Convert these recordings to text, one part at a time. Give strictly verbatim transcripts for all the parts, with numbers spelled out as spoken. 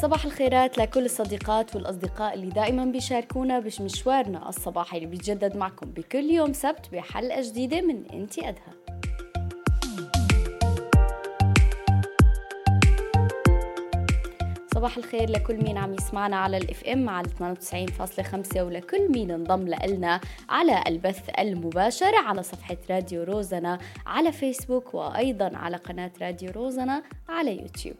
صباح الخيرات لكل الصديقات والأصدقاء اللي دائما بيشاركونا بمشوارنا الصباحي اللي بيتجدد معكم بكل يوم سبت بحلقة جديدة من انتي أدهى. صباح الخير لكل مين عم يسمعنا على الاف ام على ثمانية وتسعين فاصلة خمسة، ولكل مين انضم لنا على البث المباشر على صفحة راديو روزانا على فيسبوك، وأيضا على قناة راديو روزانا على يوتيوب.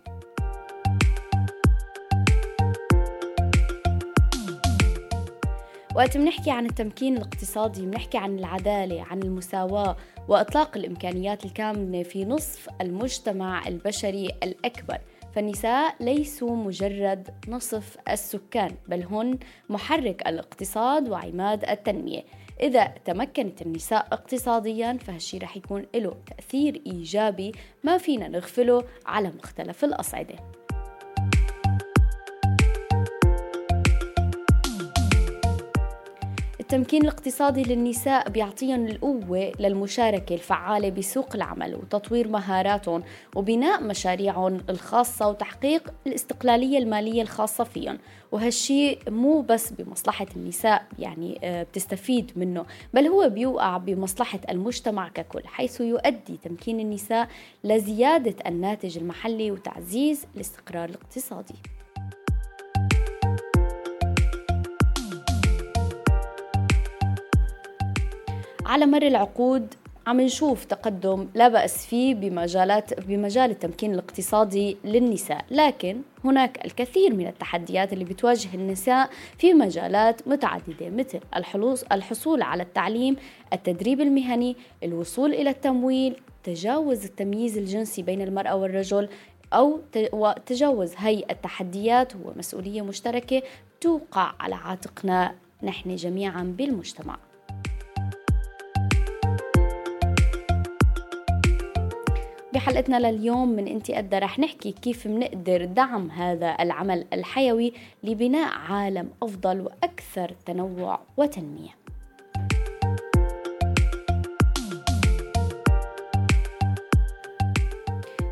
وقت منحكي عن التمكين الاقتصادي منحكي عن العدالة، عن المساواة وإطلاق الإمكانيات الكامنة في نصف المجتمع البشري الأكبر. فالنساء ليسوا مجرد نصف السكان، بل هن محرك الاقتصاد وعماد التنمية. إذا تمكنت النساء اقتصادياً فهالشي رح يكون له تأثير إيجابي ما فينا نغفله على مختلف الأصعدة. التمكين الاقتصادي للنساء بيعطيهم القوة للمشاركة الفعالة بسوق العمل وتطوير مهاراتهم وبناء مشاريعهم الخاصة وتحقيق الاستقلالية المالية الخاصة فيهم، وهالشي مو بس بمصلحة النساء يعني بتستفيد منه، بل هو بيوقع بمصلحة المجتمع ككل، حيث يؤدي تمكين النساء لزيادة الناتج المحلي وتعزيز الاستقرار الاقتصادي. على مر العقود عم نشوف تقدم لا بأس فيه بمجالات بمجال التمكين الاقتصادي للنساء، لكن هناك الكثير من التحديات اللي بتواجه النساء في مجالات متعددة، مثل الحصول على التعليم، التدريب المهني، الوصول إلى التمويل، تجاوز التمييز الجنسي بين المرأة والرجل، أو تجاوز هاي التحديات هو مسؤولية مشتركة توقع على عاتقنا نحن جميعا بالمجتمع. بحلقتنا لليوم من انتي أدى رح نحكي كيف منقدر دعم هذا العمل الحيوي لبناء عالم أفضل وأكثر تنوع وتنمية.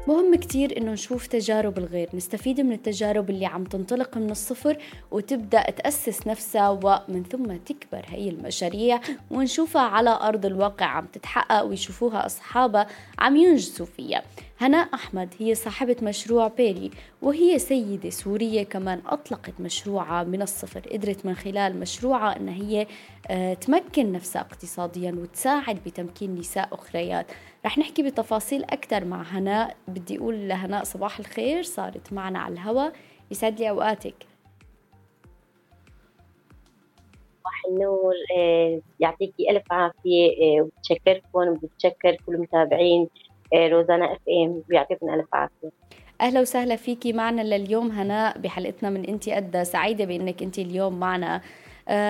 مهم كتير إنه نشوف تجارب الغير، نستفيد من التجارب اللي عم تنطلق من الصفر وتبدأ تأسس نفسها، ومن ثم تكبر هي المشاريع ونشوفها على أرض الواقع عم تتحقق ويشوفوها أصحابها عم ينجزوا فيها. هناء أحمد هي صاحبة مشروع بيري، وهي سيدة سورية كمان أطلقت مشروعها من الصفر، قدرت من خلال مشروعها أن هي تمكن نفسها اقتصاديا وتساعد بتمكين نساء أخريات. رح نحكي بتفاصيل أكتر مع هناء. بدي أقول لهناء صباح الخير، صارت معنا على الهواء، يسعد لي أوقاتك. صباح النور، يعطيكي ألف عافية، وبتشكركم وبتشكر كل متابعين روزانا اف ام، ويعطيكم الف عافيه. اهلا وسهلا فيكي معنا لليوم هناء بحلقتنا من انتي أدى، سعيده بانك انتي اليوم معنا.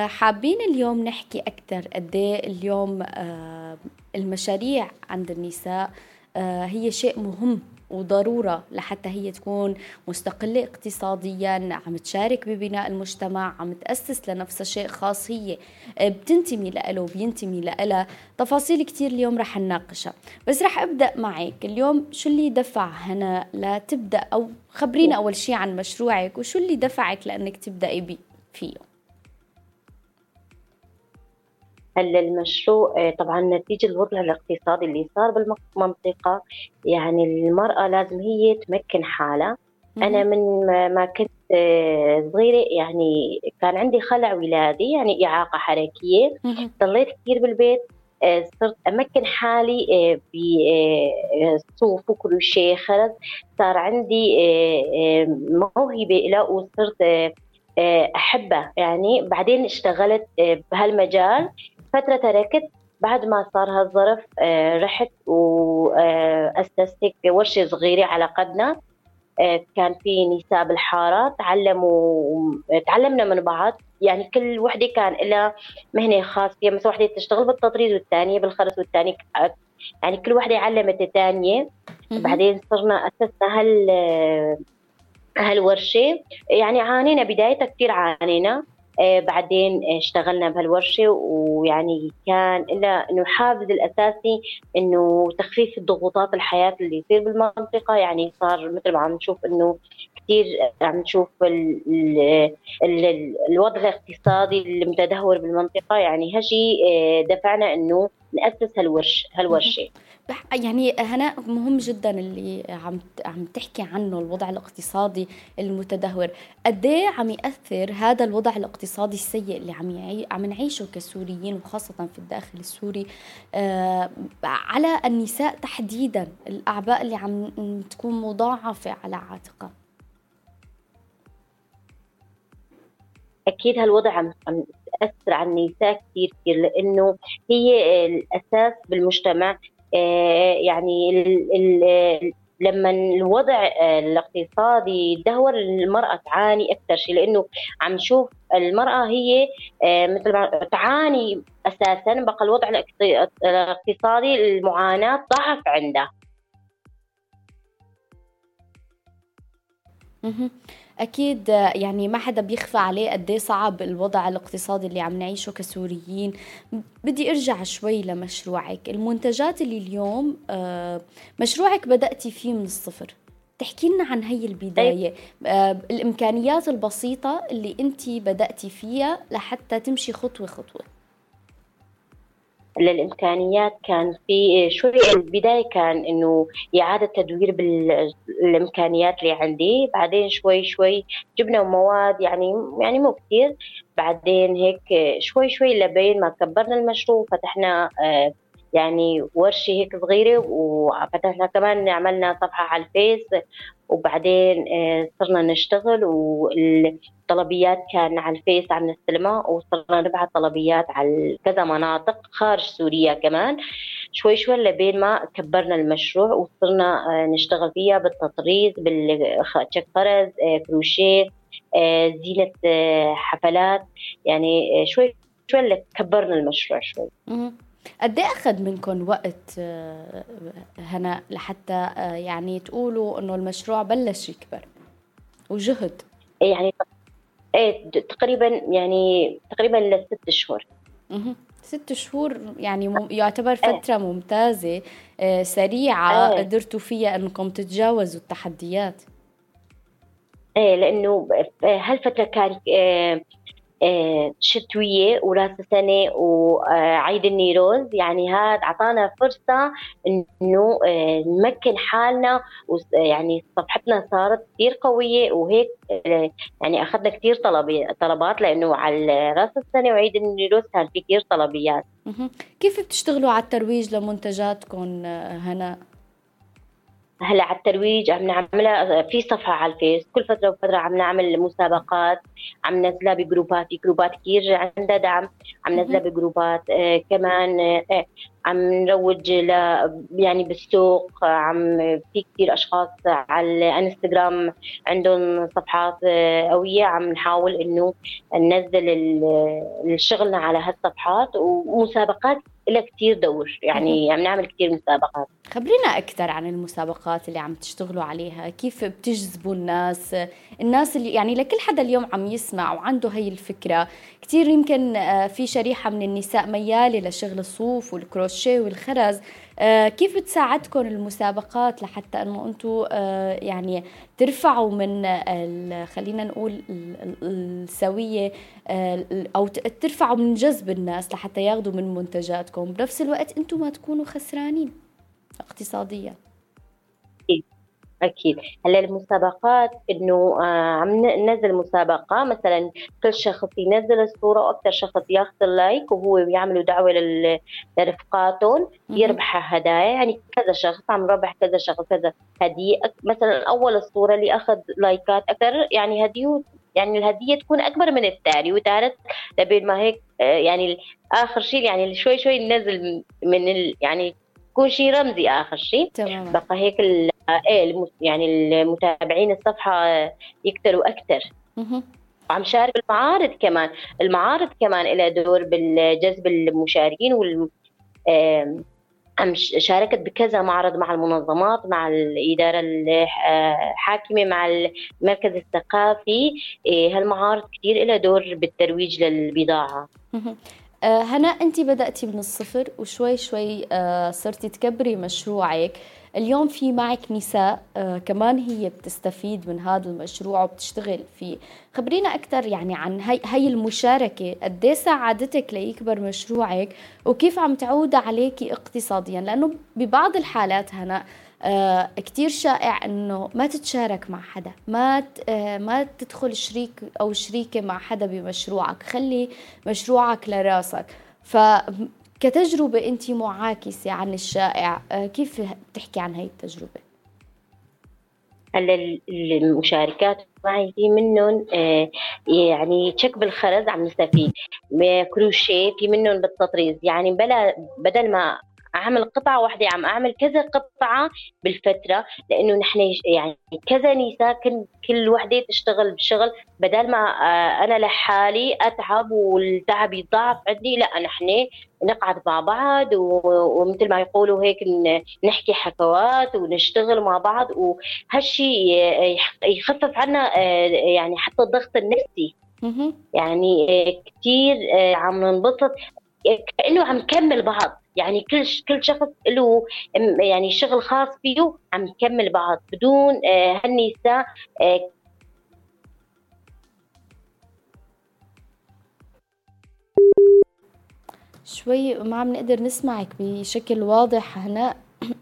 حابين اليوم نحكي اكثر قد ايه اليوم المشاريع عند النساء هي شيء مهم وضرورة لحتى هي تكون مستقلة اقتصاديا، عم تشارك ببناء المجتمع، عم تأسس لنفسها شيء خاص هي بتنتمي لأله وبينتمي لأله. تفاصيل كتير اليوم رح نناقشها، بس رح أبدأ معك اليوم. شو اللي دفع هنا لا تبدأ، أو خبرينا أول شيء عن مشروعك وشو اللي دفعك لأنك تبدأي بي فيه؟ هلا المشروع طبعا نتيجة الوضع الاقتصادي اللي صار بالمنطقة، يعني المرأة لازم هي تمكن حالها. أنا من ما كنت صغيرة يعني كان عندي خلع ولادي، يعني إعاقة حركية، ضليت كتير بالبيت، صرت أمكن حالي بصوف وكل شيء خرز، صار عندي موهبة إلى وصرت أحبها يعني. بعدين اشتغلت بهالمجال فترة، تركت بعد ما صار هالظرف، رحت وأسست ورشة صغيرة على قدنا، كان في نساء بالحارة تعلموا تعلمنا من بعض، يعني كل وحدة كان لها مهنة خاصة، مثل وحدة تشتغل بالتطريز والثانية بالخرز والثانية، يعني كل وحدة علمت الثانية. بعدين صرنا أسسنا هال هالورشة، يعني عانينا بدايتها كتير، عانينا بعدين اشتغلنا بهالورشة، ويعني كان إلا إنه الحافز الأساسي إنه تخفيف الضغوطات الحياة اللي يصير بالمنطقة. يعني صار مثل ما عم نشوف إنه كتير عم نشوف ال ال ال الوضع الاقتصادي المتدهور بالمنطقة، يعني هالشي دفعنا إنه نأسس هالورش هالورشة. يعني هناء مهم جدا اللي عم عم تحكي عنه، الوضع الاقتصادي المتدهور، قد ايه عم يأثر هذا الوضع الاقتصادي السيء اللي عم يعي... عم نعيشه كسوريين وخاصة في الداخل السوري آه... على النساء تحديدا، الأعباء اللي عم تكون مضاعفة على عاتقها. أكيد هالوضع عم تأثر على النساء كثير كثير، لأنه هي الأساس بالمجتمع. يعني ال ال لما الوضع الاقتصادي يدهور المرأة تعاني أكثر شيء، لأنه عم نشوف المرأة هي مثل ما تعاني أساساً، بقى الوضع الاقتصادي المعاناة ضعف عندها. أكيد يعني ما حدا بيخفى عليه قد ايه صعب الوضع الاقتصادي اللي عم نعيشه كسوريين. بدي أرجع شوي لمشروعك، المنتجات اللي اليوم مشروعك بدأتي فيه من الصفر، تحكي لنا عن هاي البداية، الإمكانيات البسيطة اللي أنتي بدأتي فيها لحتى تمشي خطوة خطوة. للإمكانيات كان في شوي، البداية كان إنه إعادة تدوير بالإمكانيات اللي عندي، بعدين شوي شوي جبنا مواد يعني يعني مو كتير، بعدين هيك شوي شوي لبين ما كبرنا المشروع، فتحنا يعني ورشة هيك صغيرة، وفتحنا كمان عملنا صفحة على الفيس، وبعدين صرنا نشتغل، والطلبيات كان على الفيس عم نستلمها، وصرنا نبعث طلبيات على كذا مناطق خارج سوريا كمان. شوي شوي لبين ما كبرنا المشروع، وصرنا نشتغل فيها بالتطريز، بالشك طرز، كروشيه، زينة حفلات، يعني شوي شوي كبرنا المشروع شوي. قد ايه اخذ منكم وقت هنا لحتى يعني تقولوا انه المشروع بلش يكبر وجهد؟ يعني ايه تقريبا يعني تقريبا لست شهور. اها ست شهور يعني يعتبر فترة اه. ممتازة سريعة اه. قدرتوا فيها انكم تتجاوزوا التحديات. ايه لانه هالفترة كان اه آه شتوية وراس سنة وعيد آه النيروز، يعني هاد عطانا فرصة انه آه نمكن حالنا، ويعني صفحتنا صارت كتير قوية، وهيك آه يعني اخذنا كتير طلبات، لانه على راس السنة وعيد النيروز كان في كتير طلبيات. كيف بتشتغلوا على الترويج لمنتجاتكم هنا؟ هلا على الترويج عم نعملها في صفحه على الفيس، كل فتره وفتره عم نعمل مسابقات، عم نزلها بجروبات، في جروبات كتير عندها دعم، عم نزلها بجروبات آه كمان آه عم نروج ل يعني بالسوق، عم في كتير اشخاص على انستغرام عندهم صفحات آه قويه، عم نحاول انه ننزل الشغلنا على هالصفحات، ومسابقات لها كتير دور، يعني عم نعمل كتير مسابقات. خبرينا أكثر عن المسابقات اللي عم تشتغلوا عليها، كيف بتجذبوا الناس الناس اللي يعني لكل حدا اليوم عم يسمع وعنده هاي الفكرة كتير، يمكن في شريحة من النساء ميالة لشغل الصوف والكروشيه والخرز، كيف بتساعدكم المسابقات لحتى أنه أنتوا يعني ترفعوا من خلينا نقول السوية، أو ترفعوا من جذب الناس لحتى ياخدوا من منتجاتكم، بنفس الوقت أنتوا ما تكونوا خسرانين اقتصادية؟ أكيد أكيد. هلا المسابقات إنه آه عم ننزل مسابقة، مثلا كل شخص ينزل الصورة وأكثر شخص ياخذ اللايك، وهو يعملوا دعوة لرفقاتهم يربح هدايا، يعني كذا شخص عم ربح كذا شخص كذا هدية، مثلا أول الصورة اللي أخذ لايكات أكثر يعني هدية، يعني الهدية تكون أكبر من الثاني وثالث، لبين ما هيك يعني آخر شيء يعني شوي شوي ننزل من ال يعني كل شيء رمزي آخر شيء. تمام. بقى هيك ال يعني المتابعين الصفحة يكتروا أكتر. مه. وعم شارك المعارض كمان، المعارض كمان إلها دور بالجذب المشاركين، وال شاركت بكذا معرض مع المنظمات، مع الإدارة الحاكمة، مع المركز الثقافي. هالمعارض كتير لها دور بالترويج للبضاعة. هناء، أنت بدأتي من الصفر وشوي شوي صرتي تكبري مشروعك. اليوم في معك نساء كمان هي بتستفيد من هذا المشروع وبتشتغل فيه. خبرينا أكثر يعني عن هاي, هاي المشاركة، قديه ساعدتك ليكبر مشروعك وكيف عم تعود عليكي اقتصاديا؟ لأنه ببعض الحالات هنا آه كتير شائع أنه ما تتشارك مع حدا، ما آه ما تدخل شريك أو شريكة مع حدا بمشروعك، خلي مشروعك لراسك. ف كتجربة أنت معاكسة عن الشائع، كيف بتحكي عن هاي التجربة؟ هلا المشاركات معي في منهم يعني تشك بالخرز عم نستفيد، كروشيه في منهم بالتطريز، يعني بلا بدل ما أعمل قطعة واحدة عم أعمل كذا قطعة بالفترة، لأنه نحن يعني كذا نساء كل وحدة تشتغل بشغل، بدل ما أنا لحالي أتعب والتعب يضاعف عندي، لا نحن نقعد مع بعض ومثل ما يقولوا هيك نحكي حكوات ونشتغل مع بعض، وهالشي يخفف عنا يعني حتى الضغط النفسي. يعني كتير عم ننبسط كأنه عم نكمل بعض، يعني كل كل شخص له يعني شغل خاص فيه عم نكمل بعض. بدون هالنساء شوي ما عم نقدر نسمعك بشكل واضح هنا.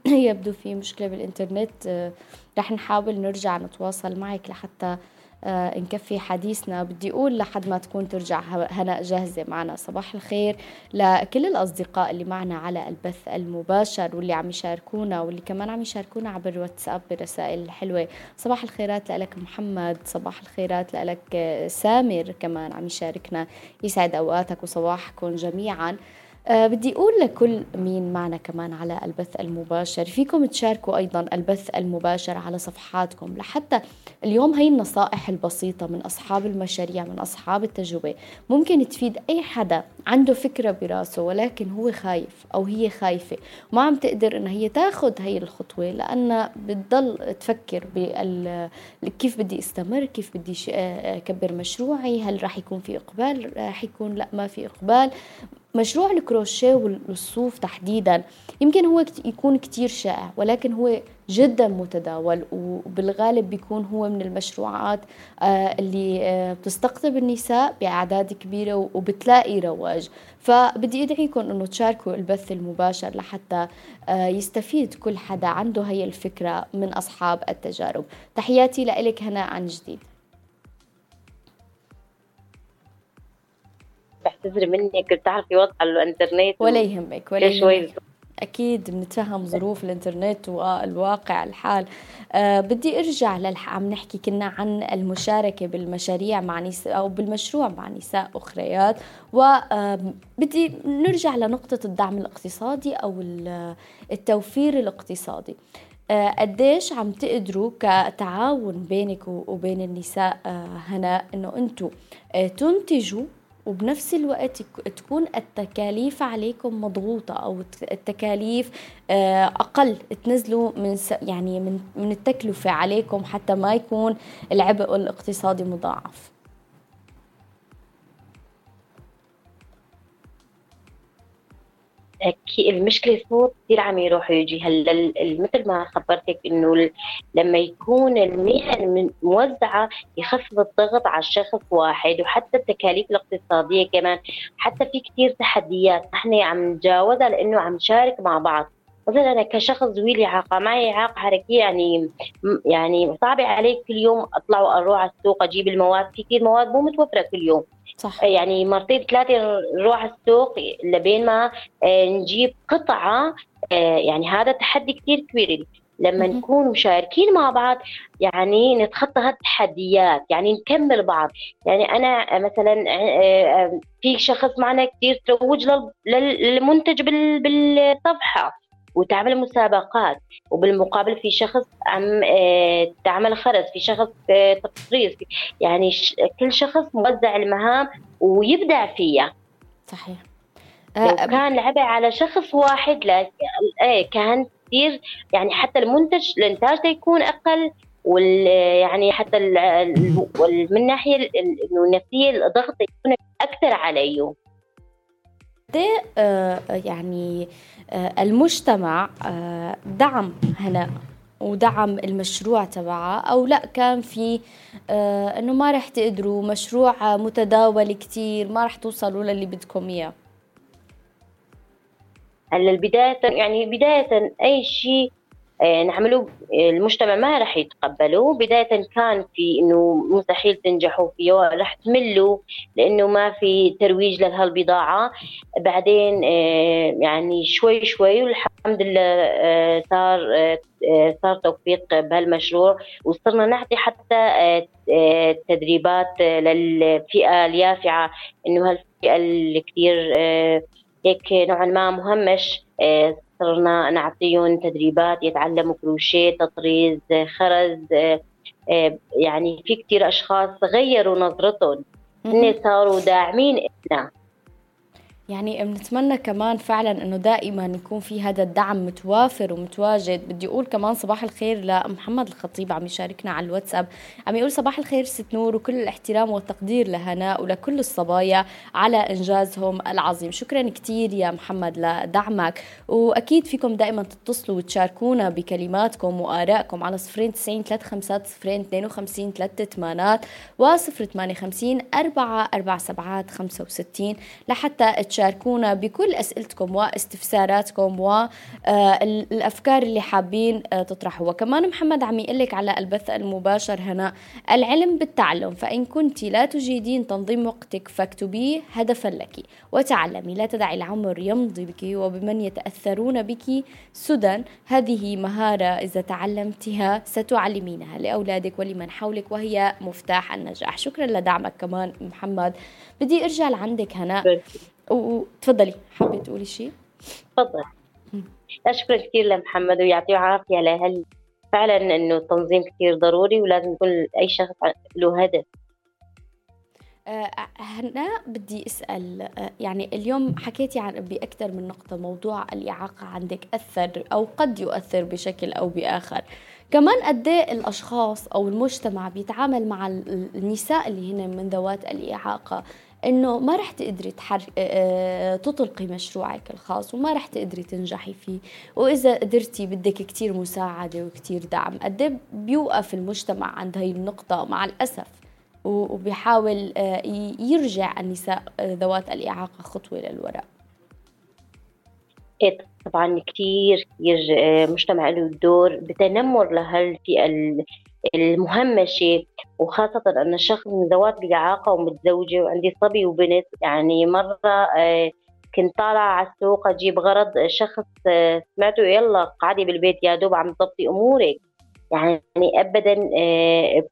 يبدو في مشكلة بالإنترنت، رح نحاول نرجع نتواصل معك لحتى آه نكفي حديثنا. بدي أقول لحد ما تكون ترجع هناء جاهزة معنا صباح الخير لكل الأصدقاء اللي معنا على البث المباشر واللي عم يشاركونا واللي كمان عم يشاركونا عبر الواتساب برسائل الحلوة. صباح الخيرات لك محمد، صباح الخيرات لك سامر، كمان عم يشاركنا. يسعد أوقاتك وصباحكم جميعا. أه بدي أقول لكل مين معنا كمان على البث المباشر، فيكم تشاركوا أيضا البث المباشر على صفحاتكم لحتى اليوم هاي النصائح البسيطة من أصحاب المشاريع، من أصحاب التجربة، ممكن تفيد أي حدا عنده فكرة براسه ولكن هو خايف أو هي خايفة وما عم تقدر إن هي تاخد هاي الخطوة، لأن بتضل تفكر كيف بدي استمر، كيف بدي أكبر مشروعي، هل راح يكون في إقبال، راح يكون لا ما في إقبال. مشروع الكروشيه والصوف تحديدا يمكن هو يكون كتير شائع ولكن هو جدا متداول، وبالغالب بيكون هو من المشروعات اللي بتستقطب النساء بأعداد كبيرة وبتلاقي رواج. فبدي أدعيكم أنه تشاركوا البث المباشر لحتى يستفيد كل حدا عنده هي الفكرة من أصحاب التجارب. تحياتي لإلك هناء عن جديد. بعتذر منك، بتعرفي وضع الانترنت ولا يهمك ولا يهمك، اكيد بنتفهم ظروف الانترنت والواقع الحال. أه بدي ارجع للحق عم نحكي كنا عن المشاركه بالمشاريع مع نساء او بالمشروع مع نساء اخريات، وبدي نرجع لنقطه الدعم الاقتصادي او التوفير الاقتصادي. قديش عم تقدروا كتعاون بينك وبين النساء هنا انه انتم تنتجوا وبنفس الوقت تكون التكاليف عليكم مضغوطة أو التكاليف أقل، تنزلوا من يعني من من التكلفة عليكم حتى ما يكون العبء الاقتصادي مضاعف؟ المشكلة صوت كثير عم يروح ويجي. هلا مثل ما خبرتك إنه لما يكون المهن موزعة يخفف الضغط على الشخص واحد، وحتى التكاليف الاقتصادية كمان. حتى في كثير تحديات إحنا عم نتجاوزها لأنه عم نشارك مع بعض. مثلا أنا كشخص ذوي الإعاقة معي إعاقة حركية، يعني يعني صعب عليك كل يوم أطلع وأروح على السوق أجيب المواد، في كثير مواد مو متوفرة كل يوم. صح. يعني مرتين ثلاثة نروح السوق لبين ما نجيب قطعة، يعني هذا تحدي كتير كبير. لما م-م. نكون مشاركين مع بعض يعني نتخطى هالتحديات، يعني نكمل بعض. يعني أنا مثلا في شخص معنا كتير تروج للمنتج بالصفحة وتعمل مسابقات، وبالمقابل في شخص عم تعمل خرز، في شخص تطريز، يعني كل شخص موزع المهام ويبدع فيها. صحيح. لو كان العبء على شخص واحد لا ايه كان كثير يعني حتى المنتج الانتاج يكون اقل، وال يعني حتى من ناحيه النفسيه الضغط يكون اكثر عليه. يعني المجتمع دعم هناء ودعم المشروع تبعه أو لأ؟ كان في آه أنه ما رح تقدروا، مشروع متداول كتير، ما رح توصلوا للي بدكم إياه. هلا البداية يعني بداية أي شيء آه نعمله المجتمع ما رح يتقبله. بداية كان في إنه مستحيل تنجحوا فيه، رح تملوا لأنه ما في ترويج لهالبضاعة. بعدين آه يعني شوي شوي والحمد لله آه صار آه صار توفيق بهالمشروع، وصرنا نعطي حتى تدريبات للفئة اليافعة، إنه هالفئة اللي كتير هيك نوعا ما مهمش، صرنا نعطيهم تدريبات يتعلموا كروشيه، تطريز، خرز. يعني في كتير أشخاص غيروا نظرتهم، إن صاروا داعمين إلنا. يعني بنتمنى كمان فعلا انه دائما يكون في هذا الدعم متوافر ومتواجد. بدي اقول كمان صباح الخير لمحمد الخطيب، عم يشاركنا على الواتساب، عم يقول صباح الخير ست نور، وكل الاحترام والتقدير لهناء ولكل الصبايا على انجازهم العظيم. شكرا كتير يا محمد لدعمك، واكيد فيكم دائما تتصلوا وتشاركونا بكلماتكم وارائكم على صفرين تسعين ثلاثة خمسات صفرين اثنين وخمسين ثلاثة ثمانيات وصفر ثمانية خمسين أربعة أربعة سبعات خمسة وستين لحتى تشاركونا بكل أسئلتكم واستفساراتكم والأفكار اللي حابين تطرحوها. كمان محمد عم يقلك على البث المباشر هنا العلم بالتعلم، فإن كنت لا تجيدين تنظيم وقتك فاكتبيه هدفا لك وتعلمي، لا تدعي العمر يمضي بك وبمن يتأثرون بك سدى. هذه مهارة إذا تعلمتها ستعلمينها لأولادك ولمن حولك، وهي مفتاح النجاح. شكرا لدعمك كمان محمد. بدي أرجع لعندك هناء، وتفضلي حابه تقولي شيء. تفضل. اشكرك كثير لمحمد ويعطيه عافيه لهل فعلا انه التنظيم كثير ضروري، ولازم يكون اي شخص له هدف. آه هنا بدي اسال آه يعني اليوم حكيتي عن باكثر من نقطه، موضوع الاعاقه عندك اثر او قد يؤثر بشكل او باخر. كمان قد ايه الاشخاص او المجتمع بيتعامل مع النساء اللي هن من ذوات الاعاقه، إنه ما رح تقدري تحرك تطلقي مشروعك الخاص وما رح تقدري تنجحي فيه، وإذا قدرتي بدك كتير مساعدة وكتير دعم. قد بيوقف المجتمع عند هاي النقطة مع الأسف، وبيحاول يرجع النساء ذوات الإعاقة خطوة للوراء. طبعاً كتير كتير مجتمع له دور بتنمر لهالفئة المهمشة، وخاصة أن الشخص من ذوات الإعاقة ومتزوجة وعندي صبي وبنت. يعني مرة كنت طالعة على السوق أجيب غرض، شخص سمعته يلا قاعدة بالبيت يا دوب عم تضبطي أمورك. يعني أبدا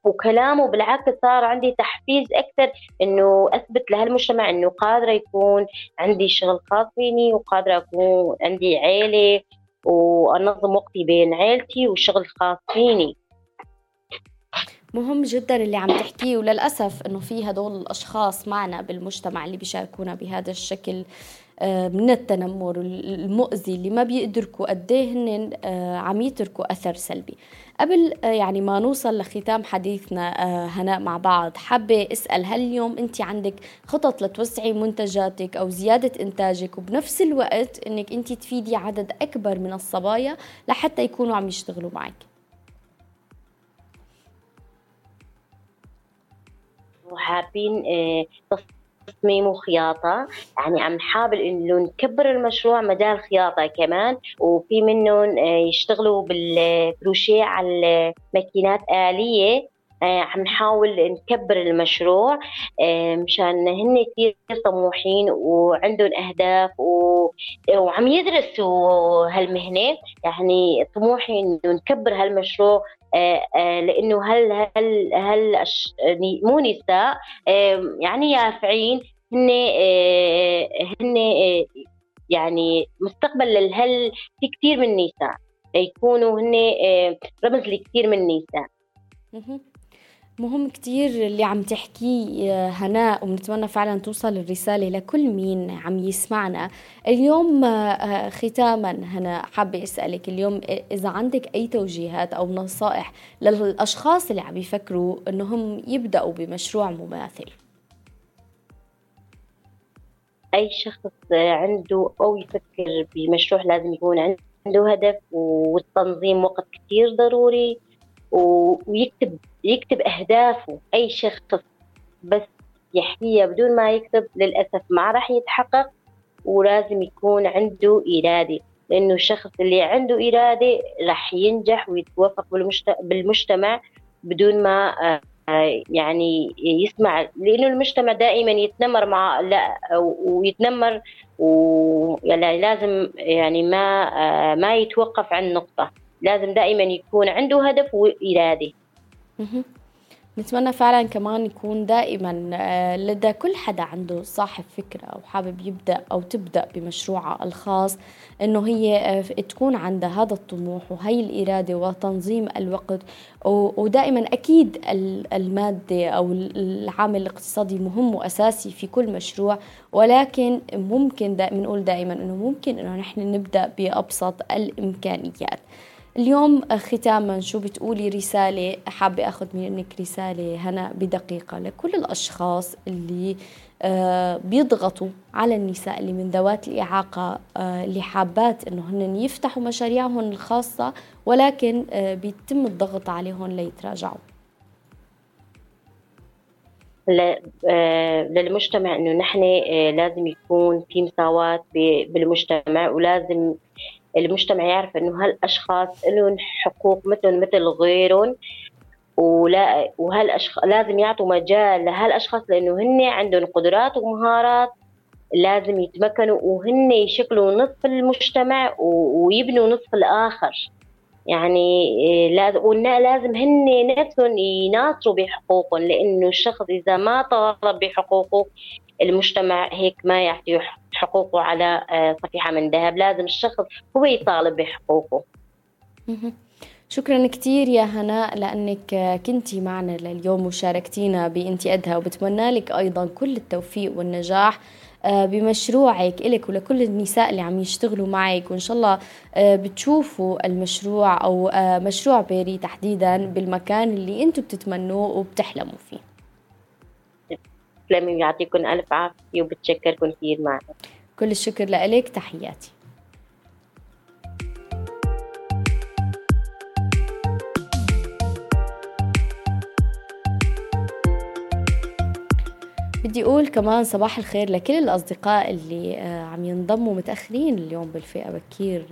وكلامه بالعكس صار عندي تحفيز أكثر، أنه أثبت لهالمجتمع أنه قادرة يكون عندي شغل خاص فيني، وقادرة يكون عندي عائلة وأنظم وقتي بين عائلتي وشغل خاص فيني. مهم جدا اللي عم تحكيه، وللأسف أنه في هدول الأشخاص معنا بالمجتمع اللي بيشاركونا بهذا الشكل من التنمر المؤذي، اللي ما بيقدروا قديه هن عم يتركوا أثر سلبي. قبل يعني ما نوصل لختام حديثنا هناء مع بعض، حابة أسأل، هل اليوم أنت عندك خطط لتوسعي منتجاتك أو زيادة إنتاجك، وبنفس الوقت أنك أنت تفيدي عدد أكبر من الصبايا لحتى يكونوا عم يشتغلوا معك؟ وحابين تصميم وخياطة، يعني عم نحاول إنه نكبر المشروع مجال خياطة كمان، وفي منهم يشتغلوا بالكروشيه على ماكينات آلية. عم نحاول نكبر المشروع مشان هن كتير طموحين وعندهم أهداف وعم يدرسوا هالمهنة. يعني طموحي إنه نكبر هالمشروع، لأنه هل هل هل أش... مو نساء يعني يافعين هن هن يعني مستقبل للهل. في كتير من النساء يكونوا هن رمز لكتير من النساء. مهم كتير اللي عم تحكيه هناء، ونتمنى فعلا توصل الرسالة لكل مين عم يسمعنا اليوم. ختاما هناء، حابة أسألك اليوم إذا عندك أي توجيهات أو نصائح للأشخاص اللي عم يفكروا أنهم يبدأوا بمشروع مماثل. أي شخص عنده أو يفكر بمشروع لازم يكون عنده هدف، والتنظيم وقت كتير ضروري، ويكتب يكتب أهدافه. أي شخص بس يحكيها بدون ما يكتب للأسف ما راح يتحقق، ولازم يكون عنده إرادة، لأنه الشخص اللي عنده إرادة راح ينجح ويتوفق بالمجتمع بدون ما يعني يسمع، لأنه المجتمع دائما يتنمر مع لا ويتنمر، ولازم يعني ما ما يتوقف عن نقطة. لازم دائما يكون عنده هدف وإرادة. نتمنى فعلا كمان يكون دائما لدى كل حدا عنده صاحب فكرة أو حابب يبدأ أو تبدأ بمشروعها الخاص، أنه هي تكون عندها هذا الطموح وهي الإرادة وتنظيم الوقت، ودائما أكيد المادة أو العامل الاقتصادي مهم وأساسي في كل مشروع، ولكن ممكن نقول دائما أنه ممكن أنه نحن نبدأ بأبسط الإمكانيات. اليوم ختاما، شو بتقولي رسالة حابة أخذ منك رسالة هنا بدقيقة لكل الأشخاص اللي بيضغطوا على النساء اللي من ذوات الإعاقة، اللي حابات إنه هن يفتحوا مشاريعهم الخاصة ولكن بيتم الضغط عليهم ليتراجعوا؟ للمجتمع إنه نحن لازم يكون في مساواة بالمجتمع، ولازم المجتمع يعرف إنه هالأشخاص لهم حقوق مثل مثل غيرهم، ولا وهالأشخاص لازم يعطوا مجال لهالأشخاص، لأنه هن عندهم قدرات ومهارات لازم يتمكنوا، وهن يشكلوا نصف المجتمع ويبنوا نصف الآخر. يعني لازم لازم هن نفسهم يناصروا بحقوقهم، لأنه الشخص إذا ما طالب بحقوقه المجتمع هيك ما يعطيه حقوقه على صفيحة من ذهب. لازم الشخص هو يطالب بحقوقه. شكرا كتير يا هناء لأنك كنتي معنا لليوم وشاركتينا بانتقادها، وبتمنى لك أيضا كل التوفيق والنجاح بمشروعك إلك ولكل النساء اللي عم يشتغلوا معك، وإن شاء الله بتشوفوا المشروع أو مشروع بيري تحديدا بالمكان اللي أنتم بتتمنوه وبتحلموا فيه. تسلمي ويعطيكم ألف عافية، وبتشكركم كثير معك. كل الشكر لك، تحياتي. بدي أقول كمان صباح الخير لكل الأصدقاء اللي عم ينضموا متأخرين اليوم بالفئة بكير.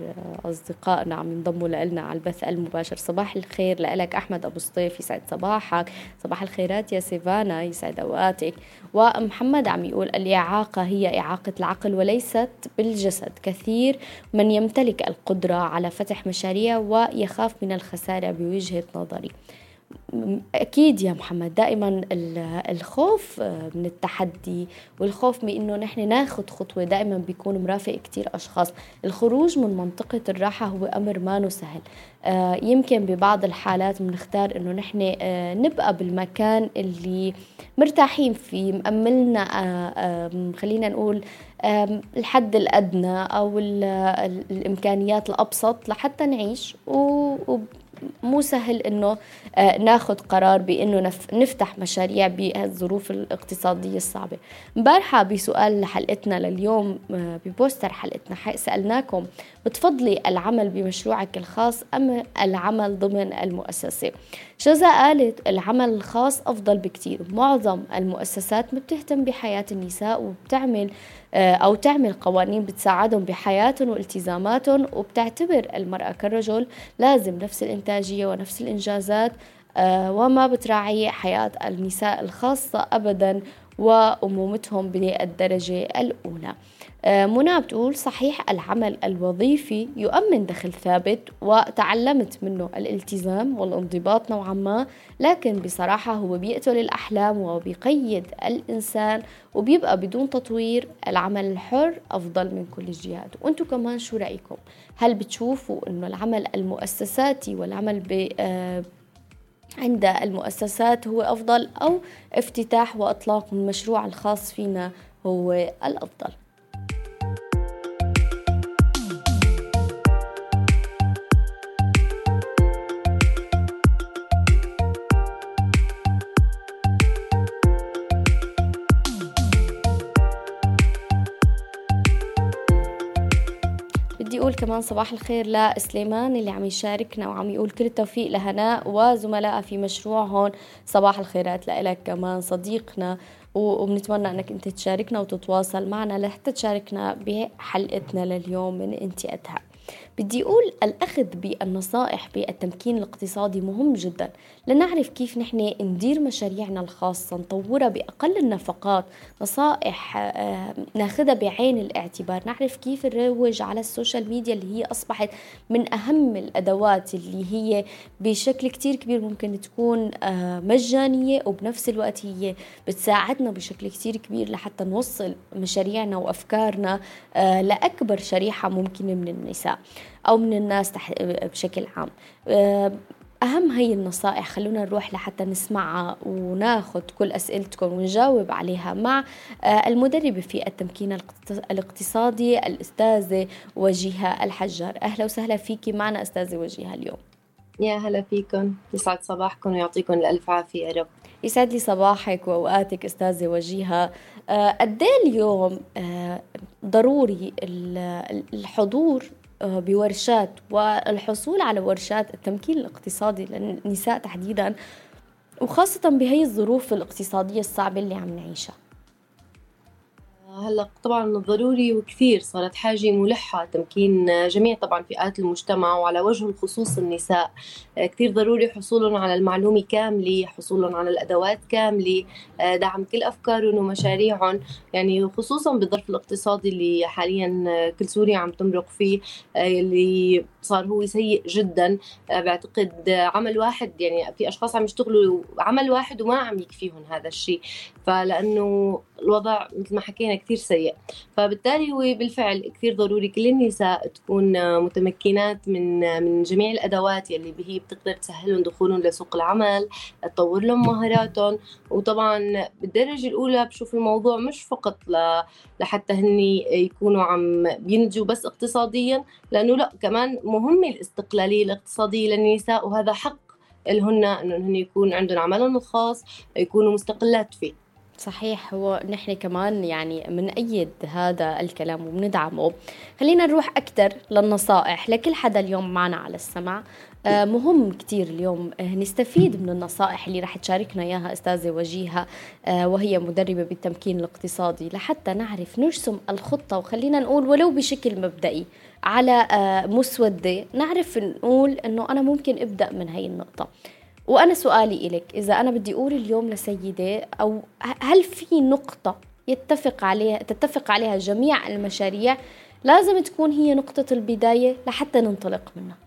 أصدقائنا عم ينضموا لنا على البث المباشر. صباح الخير لك أحمد أبو سطيف، يسعد صباحك. صباح الخيرات يا سيفانا، يسعد أوقاتك. ومحمد عم يقول الإعاقة هي إعاقة العقل وليست بالجسد، كثير من يمتلك القدرة على فتح مشاريع ويخاف من الخسارة بوجهة نظري. أكيد يا محمد، دائما الخوف من التحدي والخوف من إنه نحن ناخد خطوة دائما بيكون مرافق كتير أشخاص. الخروج من منطقة الراحة هو أمر ما سهل. يمكن ببعض الحالات بنختار إنه نحن نبقى بالمكان اللي مرتاحين فيه، مأملنا، خلينا نقول الحد الأدنى أو الإمكانيات الأبسط لحتى نعيش، و مو سهل إنه ناخد قرار بإنه نفتح مشاريع بهالظروف الاقتصادية الصعبة. مبارحة بسؤال حلقتنا لليوم ببوستر حلقتنا سألناكم بتفضلي العمل بمشروعك الخاص أم العمل ضمن المؤسسة؟ شذا قالت العمل الخاص أفضل بكتير. معظم المؤسسات ما بتهتم بحياة النساء وبتعمل أو تعمل قوانين بتساعدهم بحياتهم والتزاماتهم، وبتعتبر المرأة كالرجل لازم نفس الإنتاجية ونفس الإنجازات، وما بتراعي حياة النساء الخاصة أبداً وأمومتهم بالدرجة الأولى. منى بتقول صحيح العمل الوظيفي يؤمن دخل ثابت، وتعلمت منه الالتزام والانضباط نوعا ما، لكن بصراحة هو بيقتل الأحلام وبيقيد الإنسان وبيبقى بدون تطوير. العمل الحر أفضل من كل الجهات. وأنتم كمان شو رأيكم؟ هل بتشوفوا أنه العمل المؤسساتي والعمل ب عند المؤسسات هو أفضل، أو افتتاح وإطلاق المشروع الخاص فينا هو الأفضل. بدي أقول كمان صباح الخير لسليمان اللي عم يشاركنا وعم يقول كل التوفيق لهناء وزملائها في مشروعهم. صباح الخيرات لإلك كمان صديقنا، وبنتمنى أنك أنت تشاركنا وتتواصل معنا لحتى تشاركنا بحلقتنا لليوم من انتقادها. بدي أقول الأخذ بالنصائح بالتمكين الاقتصادي مهم جدا لنعرف كيف نحن ندير مشاريعنا الخاصة، نطورها بأقل النفقات. نصائح ناخدها بعين الاعتبار، نعرف كيف نروج على السوشيال ميديا اللي هي أصبحت من أهم الأدوات اللي هي بشكل كتير كبير ممكن تكون مجانية، وبنفس الوقت هي بتساعدنا بشكل كتير كبير لحتى نوصل مشاريعنا وأفكارنا لأكبر شريحة ممكنة من النساء أو من الناس بشكل عام. أهم هي النصائح خلونا نروح لحتى نسمعها وناخذ كل أسئلتكم ونجاوب عليها مع المدربة في التمكين الاقتصادي الأستاذة وجيها الحجار. أهلا وسهلا فيكي معنا أستاذة وجيها اليوم. يا هلا فيكم، يسعد صباحكم ويعطيكم الألف عافية. يا رب يسعد لي صباحك وأوقاتك أستاذة وجيها. قد ايه اليوم ضروري الحضور بورشات والحصول على ورشات التمكين الاقتصادي للنساء تحديدا، وخاصة بهي الظروف الاقتصادية الصعبة اللي عم نعيشها هلأ؟ طبعا ضروري وكثير، صارت حاجة ملحة تمكين جميع طبعا فئات المجتمع، وعلى وجه الخصوص النساء كثير ضروري حصولهم على المعلومة كاملة، حصولهم على الأدوات كاملة، دعم كل أفكارهم ومشاريعهم، يعني خصوصا بالظرف الاقتصادي اللي حاليا كل سوريا عم تمرق فيه، اللي صار هو سيء جدا. بعتقد عمل واحد، يعني في أشخاص عم يشتغلوا عمل واحد وما عم يكفيهم هذا الشيء، فلأنه الوضع مثل ما حكينا كثير سيء. فبالتالي هو بالفعل كثير ضروري كل النساء تكون متمكنات من من جميع الأدوات يلي بهي بتقدر تسهلهم دخولهم لسوق العمل، تطور لهم مهاراتهم. وطبعا بالدرجة الأولى بشوف الموضوع مش فقط لحتى هني يكونوا عم بينتجوا بس اقتصاديا، لأنه لا، كمان مهمة الاستقلالية الاقتصادية للنساء، وهذا حق لهن أنه هن يكون عندهم عملهم الخاص، يكونوا مستقلات فيه. صحيح، هو نحن كمان يعني منأيد هذا الكلام ومندعمه. خلينا نروح أكتر للنصائح لكل حدا اليوم معنا على السمع. مهم كتير اليوم نستفيد من النصائح اللي رح تشاركنا إياها أستاذة وجيها وهي مدربة بالتمكين الاقتصادي، لحتى نعرف نرسم الخطة، وخلينا نقول ولو بشكل مبدئي على مسودة نعرف نقول أنه أنا ممكن أبدأ من هاي النقطة. وأنا سؤالي إليك، إذا أنا بدي أقول اليوم لسيدة، أو هل في نقطة يتفق عليها تتفق عليها جميع المشاريع لازم تكون هي نقطة البداية لحتى ننطلق منها؟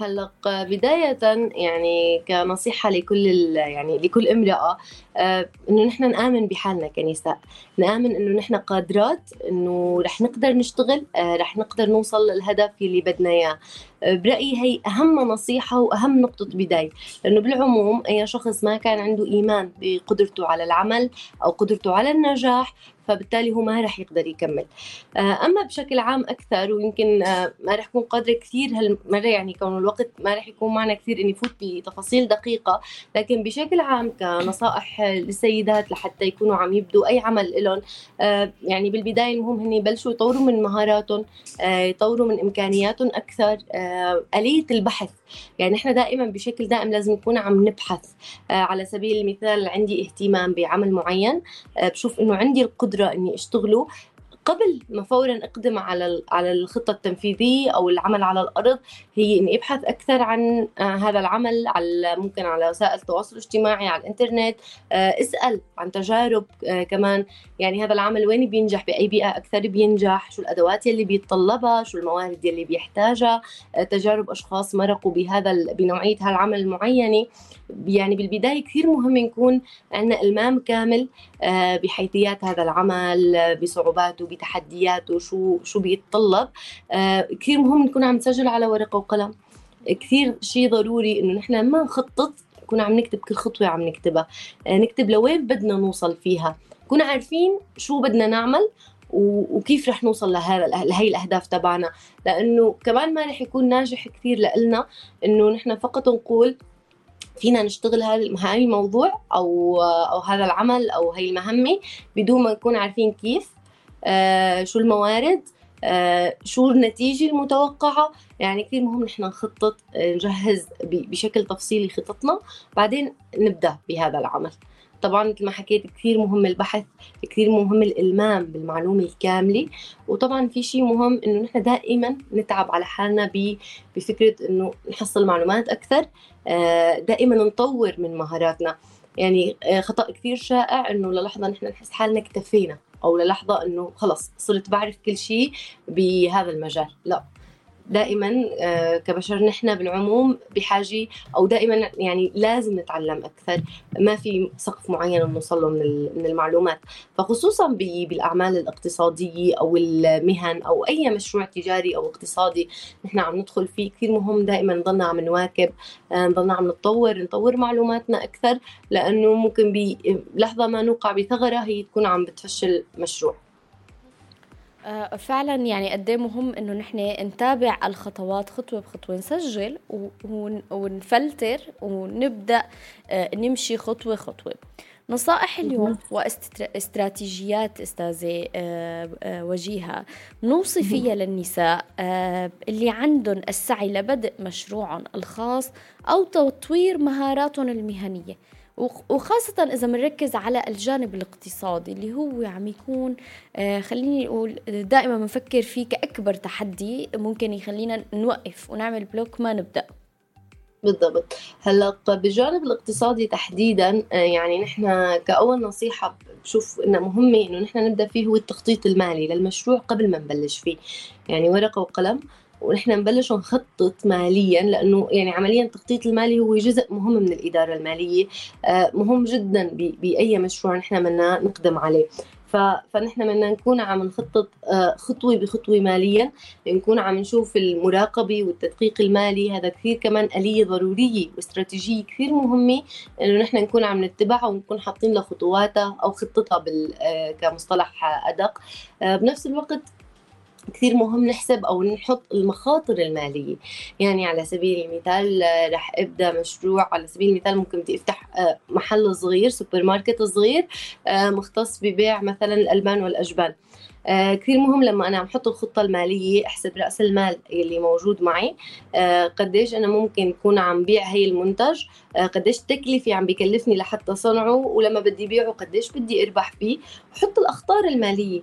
هلأ بداية يعني كنصيحة لكل يعني لكل امرأة، آه إنه نحن نآمن بحالنا كنساء، نآمن إنه نحن قادرات، إنه رح نقدر نشتغل، آه رح نقدر نوصل للهدف اللي بدنا إياه. آه برأيي هي أهم نصيحة وأهم نقطة بداية، لأنه بالعموم أي شخص ما كان عنده إيمان بقدرته على العمل أو قدرته على النجاح، فبالتالي هو ما رح يقدر يكمل. أما بشكل عام أكثر، ويمكن ما رح يكون قادرة كثير هالمرة، يعني كون الوقت ما رح يكون معنا كثير إني فوت بتفاصيل دقيقة، لكن بشكل عام كنصائح للسيدات لحتى يكونوا عم يبدوا أي عمل لهم، يعني بالبداية المهم هن يبلشوا يطوروا من مهاراتهم، يطوروا من إمكانياتهم أكثر، آلية البحث. يعني إحنا دائما بشكل دائم لازم نكون عم نبحث. على سبيل المثال، عندي اهتمام بعمل معين، بشوف إنه عندي القدرة إني أشتغله، قبل ما فورا أقدم على على الخطة التنفيذية أو العمل على الأرض، هي إني أبحث أكثر عن هذا العمل، على ممكن على وسائل التواصل الاجتماعي، على الإنترنت، أسأل عن تجارب كمان، يعني هذا العمل وين بينجح، بأي بيئة أكثر بينجح، شو الأدوات اللي بيتطلبها، شو الموارد اللي بيحتاجها، تجارب أشخاص مرقوا بهذا بنوعية هالعمل المعينة. يعني بالبداية كثير مهم نكون عندنا إلمام كامل بحيثيات هذا العمل، بصعوباته، بتحدياته، شو شو بيتطلب. كثير مهم نكون عم نسجل على ورقة وقلم، كثير شيء ضروري انه نحن ما نخطط، كنا عم نكتب كل خطوه عم نكتبها، نكتب لوين بدنا نوصل فيها، كنا عارفين شو بدنا نعمل وكيف رح نوصل لهذا لهي الاهداف تبعنا، لانه كمان ما رح يكون ناجح كثير لنا انه نحن فقط نقول فينا نشتغل هذا الموضوع او او هذا العمل او هي المهمه بدون ما نكون عارفين كيف، آه شو الموارد، آه شو النتيجه المتوقعه. يعني كثير مهم نحن نخطط، نجهز بشكل تفصيلي خططنا، بعدين نبدا بهذا العمل. طبعا مثل ما حكيت كثير مهم البحث، كثير مهم الالمام بالمعلومه الكامله، وطبعا في شيء مهم انه نحن دائما نتعب على حالنا بفكره انه نحصل معلومات اكثر، دائما نطور من مهاراتنا. يعني خطا كثير شائع انه للحظه نحن نحس حالنا اكتفينا، او للحظه انه خلص صرت بعرف كل شيء بهذا المجال. لا، دائما كبشر نحن بالعموم بحاجه، او دائما يعني لازم نتعلم اكثر، ما في سقف معين بنوصل له من المعلومات. فخصوصا بالاعمال الاقتصاديه او المهن او اي مشروع تجاري او اقتصادي نحن عم ندخل فيه، كثير مهم دائما نضلنا عم نواكب، نضلنا عم نتطور، نطور معلوماتنا اكثر، لانه ممكن بلحظه ما نوقع بثغره هي تكون عم بتفشل مشروع. فعلا يعني قد ايه مهم انه نحن نتابع الخطوات خطوه بخطوه، نسجل ونفلتر ونبدا نمشي خطوه خطوه. نصائح اليوم واستراتيجيات استاذه وجيها نوصي فيها للنساء اللي عندهم السعي لبدء مشروعهم الخاص او تطوير مهاراتهم المهنيه، وخاصة إذا بنركز على الجانب الاقتصادي اللي هو عم يكون آه خليني أقول دائما بنفكر فيه كأكبر تحدي ممكن يخلينا نوقف ونعمل بلوك ما نبدأ. بالضبط. هلا بجانب الاقتصادي تحديدا، يعني نحن كأول نصيحة بشوف إنه مهمة إنه نحن نبدأ فيه هو التخطيط المالي للمشروع قبل ما نبلش فيه، يعني ورقة وقلم ونحن نبلش نخطط ماليا، لأنه يعني عمليا التخطيط المالي هو جزء مهم من الإدارة المالية، مهم جدا بأي مشروع نحن بدنا نقدم عليه. فنحن بدنا نكون عم نخطط خطوة بخطوة ماليا، نكون عم نشوف المراقبة والتدقيق المالي، هذا كثير كمان آلية ضرورية واستراتيجية كثير مهمة إنه نحن نكون عم نتبعها ونكون حاطين لها خطواتها أو خطتها كمصطلح أدق. بنفس الوقت كثير مهم نحسب أو نحط المخاطر المالية، يعني على سبيل المثال رح أبدأ مشروع، على سبيل المثال ممكن تفتح محل صغير، سوبر ماركت صغير مختص ببيع مثلا الألبان والأجبان. آه كثير مهم لما أنا عم حط الخطة المالية أحسب رأس المال اللي موجود معي، آه قديش أنا ممكن أكون عم بيع هاي المنتج، آه قديش تكلفة عم بيكلفني لحتى صنعه، ولما بدي بيعه قديش بدي أربح فيه. وحط الأخطار المالية،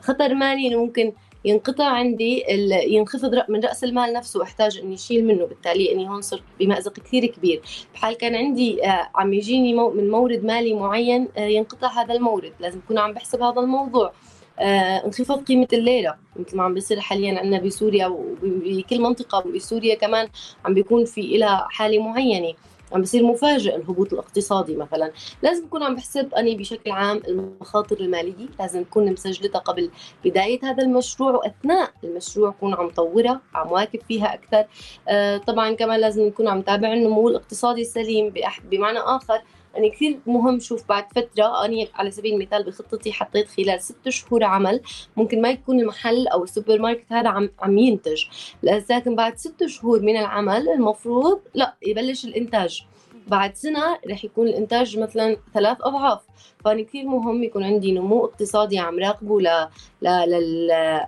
خطر مالي ممكن ينقطع عندي، ينخفض من رأس المال نفسه، أحتاج أني أشيل منه، بالتالي أني هون صرت بمأزق كثير كبير. بحال كان عندي عم يجيني من مورد مالي معين ينقطع هذا المورد، لازم أكون عم بحسب هذا الموضوع. انخفاض قيمة الليرة مثل ما عم بيصير حاليا عندنا بسوريا، وبكل منطقة بسوريا كمان عم بيكون في إلى حالة معينة، عم بصير مفاجئ الهبوط الاقتصادي مثلا، لازم أكون عم بحسب أني بشكل عام المخاطر المالية، لازم أكون مسجلتها قبل بداية هذا المشروع، وأثناء المشروع أكون عم طورها، عم واكب فيها أكثر. آه طبعا كمان لازم نكون عم تابع النمو الاقتصادي السليم، بمعنى آخر أني كثير مهم شوف بعد فترة، أني على سبيل المثال بخطتي حطيت خلال ست شهور عمل، ممكن ما يكون المحل أو السوبر ماركت هذا عم عم ينتج، لكن بعد ست شهور من العمل المفروض لا يبلش الإنتاج، بعد سنة رح يكون الإنتاج مثلا ثلاث أضعاف. فأني كثير مهم يكون عندي نمو اقتصادي عم راقبه ل لل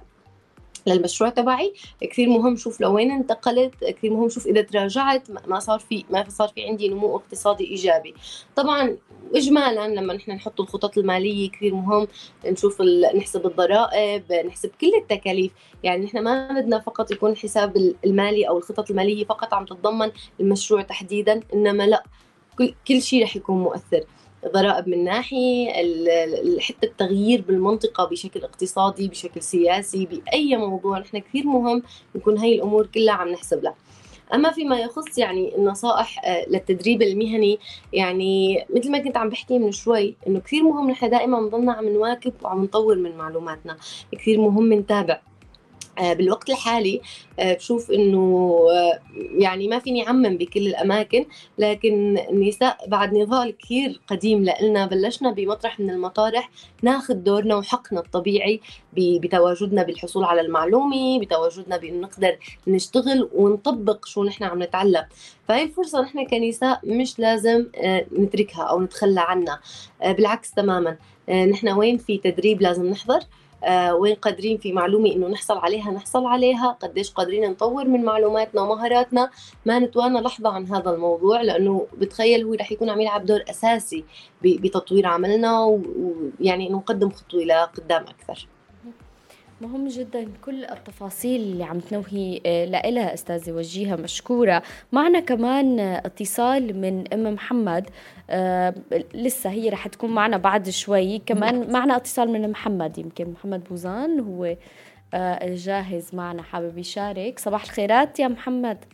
للمشروع تبعي. كثير مهم شوف لوين انتقلت، كثير مهم شوف إذا تراجعت ما صار في ما صار في عندي نمو اقتصادي إيجابي. طبعا إجمالا لما نحن نحط الخطط المالية كثير مهم نشوف ال... نحسب الضرائب، نحسب كل التكاليف، يعني نحن ما بدنا فقط يكون الحساب المالي أو الخطط المالية فقط عم تتضمن المشروع تحديدا، إنما لا، كل, كل شيء رح يكون مؤثر، ضرائب من ناحية، حتى التغيير بالمنطقة بشكل اقتصادي، بشكل سياسي، بأي موضوع نحن كثير مهم نكون هاي الأمور كلها عم نحسب لها. أما فيما يخص يعني النصائح للتدريب المهني، يعني مثل ما كنت عم بحكي من شوي إنه كثير مهم نحن دائما نضلنا عم نواكب وعم نطور من معلوماتنا، كثير مهم نتابع بالوقت الحالي بشوف انه يعني ما فيني عمم بكل الاماكن، لكن النساء بعد نضال كثير قديم لنا بلشنا بمطرح من المطارح ناخذ دورنا وحقنا الطبيعي بتواجدنا بالحصول على المعلومه، بتواجدنا بانه نقدر نشتغل ونطبق شو نحن عم نتعلم. فهي الفرصه نحن كنساء مش لازم نتركها او نتخلى عنها، بالعكس تماما. نحن وين في تدريب لازم نحضر، آه وين قادرين في معلومة إنه نحصل عليها نحصل عليها، قديش قادرين نطور من معلوماتنا ومهاراتنا، ما نتوانى لحظة عن هذا الموضوع، لأنه بتخيل هو رح يكون عم يلعب دور أساسي بتطوير عملنا، ويعني إنه نقدم خطوة لقدام أكثر. مهم جدا كل التفاصيل اللي عم تنوهي لها أستاذة وجيها، مشكورة. معنا كمان اتصال من أم محمد، أه لسه هي رح تكون معنا بعد شوي. كمان معنا اتصال من محمد، يمكن محمد بوزان هو أه جاهز معنا حابب يشارك. صباح الخيرات يا محمد.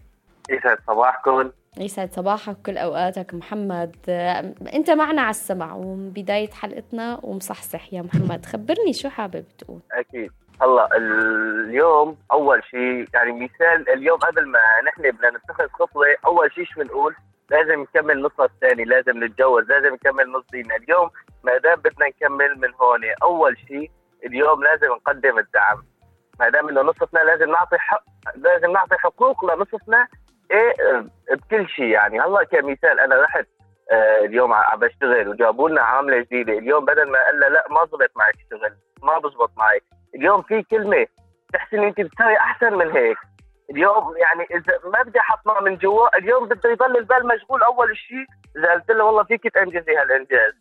يسعد صباحكم. يسعد صباحك كل أوقاتك محمد. أه أنت معنا على السمع وبداية حلقتنا ومصحصح يا محمد، خبرني شو حابب تقول. أكيد هلا اليوم اول شيء يعني مثال اليوم قبل ما نحن بدنا نتخذ خطوه، اول شيء شو بنقول؟ لازم نكمل نصنا الثاني، لازم نتجوز، لازم نكمل نص ديننا. اليوم ما دام بدنا نكمل من هون، اول شيء اليوم لازم نقدم الدعم. ما دام انه نصنا لازم نعطي حق، لازم نعطي حقوق لنصنا ايه بكل شيء. يعني هلا كمثال انا رحت آه اليوم عم بشتغل وجابوا لنا عامله جديده، اليوم بدل ما قال لا ما ضبط معك اشتغل، ما بزبط معك، اليوم في كلمة تحسن انت بتسوي احسن من هيك. اليوم يعني اذا ما بدي احطها من جوا، اليوم بده يضل البال مشغول. اول شيء اذا قلت له والله فيك تنجزي هالانجاز،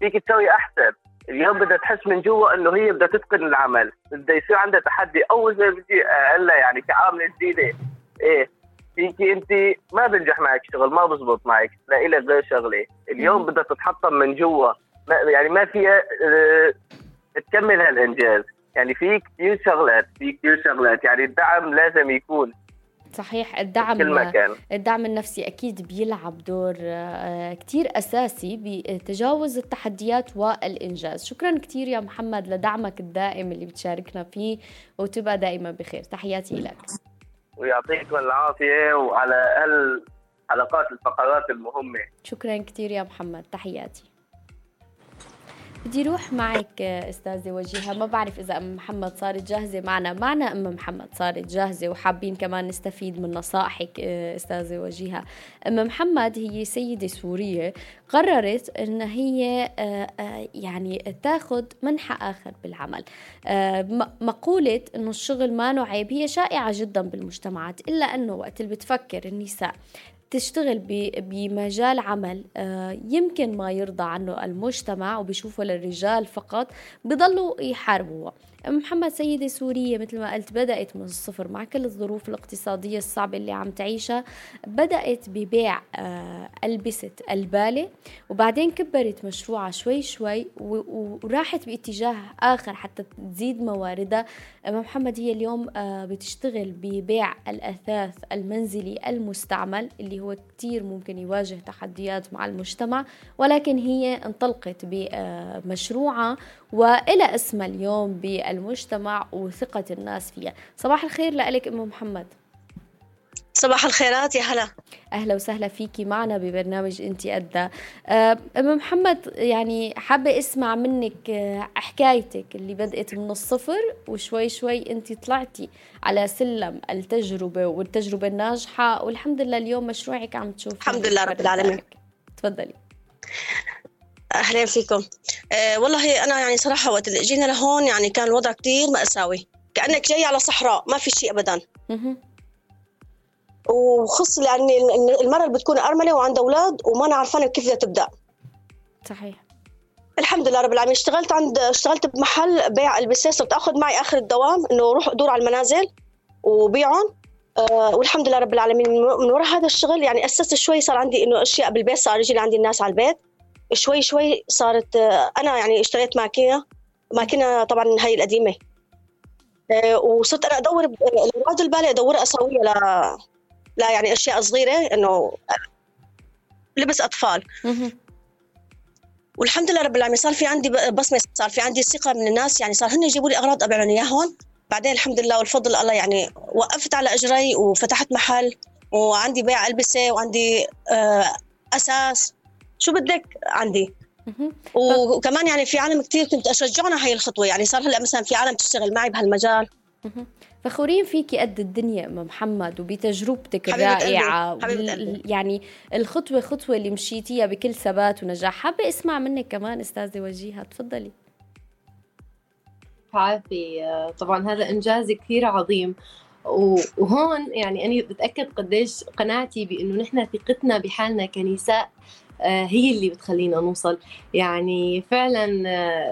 فيك تسوي احسن، اليوم بدها تحس من جوا انه هي بدها تتقن العمل، بدها يصير عندها تحدي. اول زي بدي هلا يعني كعامله جديده ايه فيك انت ما بنجح معك شغل، ما بزبط معك، لا الك غير شغله. اليوم بدها تتحطم من جوا، يعني ما فيها اه تكمل هالانجاز. يعني في كتير شغلات في كتير شغلات يعني الدعم لازم يكون صحيح. الدعم الدعم النفسي أكيد بيلعب دور كتير أساسي بتجاوز التحديات والإنجاز. شكرا كتير يا محمد لدعمك الدائم اللي بتشاركنا فيه، وتبقى دائما بخير. تحياتي لك ويعطيكم العافية وعلى الحلقات الفقرات المهمة. شكرا كتير يا محمد، تحياتي. بدي روح معك أستاذة وجيها، ما بعرف إذا أم محمد صارت جاهزة معنا. معنا أم محمد صارت جاهزة وحابين كمان نستفيد من نصائحك أستاذة وجيها. أم محمد هي سيدة سورية قررت أن هي يعني تاخد منحى آخر بالعمل. مقولة أنه الشغل ما نوع عيب هي شائعة جدا بالمجتمعات، إلا أنه وقت اللي بتفكر النساء تشتغل بمجال عمل يمكن ما يرضى عنه المجتمع وبيشوفه للرجال فقط، بيضلوا يحاربوه. محمد سيدة سورية مثل ما قلت بدأت من الصفر مع كل الظروف الاقتصادية الصعبة اللي عم تعيشها، بدأت ببيع ألبسة البالة وبعدين كبرت مشروعها شوي شوي وراحت باتجاه آخر حتى تزيد مواردها. محمد هي اليوم بتشتغل ببيع الأثاث المنزلي المستعمل اللي هو كتير ممكن يواجه تحديات مع المجتمع، ولكن هي انطلقت بمشروعها وإلى اسمها اليوم بالمجتمع وثقة الناس فيها. صباح الخير لألك أم محمد. صباح الخيرات يا هلا، أهلا وسهلا فيكي معنا ببرنامج أنت قدها. أم محمد يعني حابة اسمع منك حكايتك اللي بدأت من الصفر وشوي شوي أنت طلعتي على سلم التجربة والتجربة الناجحة، والحمد لله اليوم مشروعك عم تشوفي. الحمد لله رب العالمين. تفضلي. أهلا فيكم. أه والله أنا يعني صراحة وقت اللي جينا لهون يعني كان الوضع كتير مأساوي، كأنك جاي على صحراء ما في شيء أبدا. وخص يعني المرأة اللي بتكون أرملة وعندها أولاد وما نعرفان كيف بدها تبدأ. صحيح. الحمد لله رب العالمين. اشتغلت عند اشتغلت بمحل بيع ألبسة، صرت أخذ معي آخر الدوام إنه روح أدور على المنازل وبيعهم. أه والحمد لله رب العالمين من وراء هذا الشغل يعني أسست شوي، صار عندي إنه أشياء بالبيت، صار يجي عندي الناس على البيت شوي شوي. صارت أنا يعني اشتريت ماكينة ماكينة طبعاً هاي القديمة، وصرت أنا أدور الأوراد البالة أدور أسويها ل لا يعني أشياء صغيرة إنه لبس أطفال. والحمد لله رب العالمين صار في عندي بصمة، صار في عندي ثقة من الناس، يعني صار هن يجيبوا لي أغراض أبيعهم إياهم بعدين الحمد لله والفضل الله يعني وقفت على أجري وفتحت محل وعندي بيع ألبسة وعندي أساس شو بدك عندي. وكمان يعني في عالم كتير كنت أشجعنا هاي الخطوة، يعني صار هلأ مثلا في عالم تشتغل معي بهالمجال. فخورين فيكي قد الدنيا أم محمد وبتجربتك الرائعة، يعني الخطوة خطوة اللي مشيتيها بكل ثبات ونجاح. حابة اسمع منك كمان أستاذة وجيها، تفضلي. عافي طبعا هذا إنجاز كثير عظيم، وهون يعني أنا بتأكد قديش قناعتي بأنه نحن ثقتنا بحالنا كنساء هي اللي بتخلينا نوصل. يعني فعلا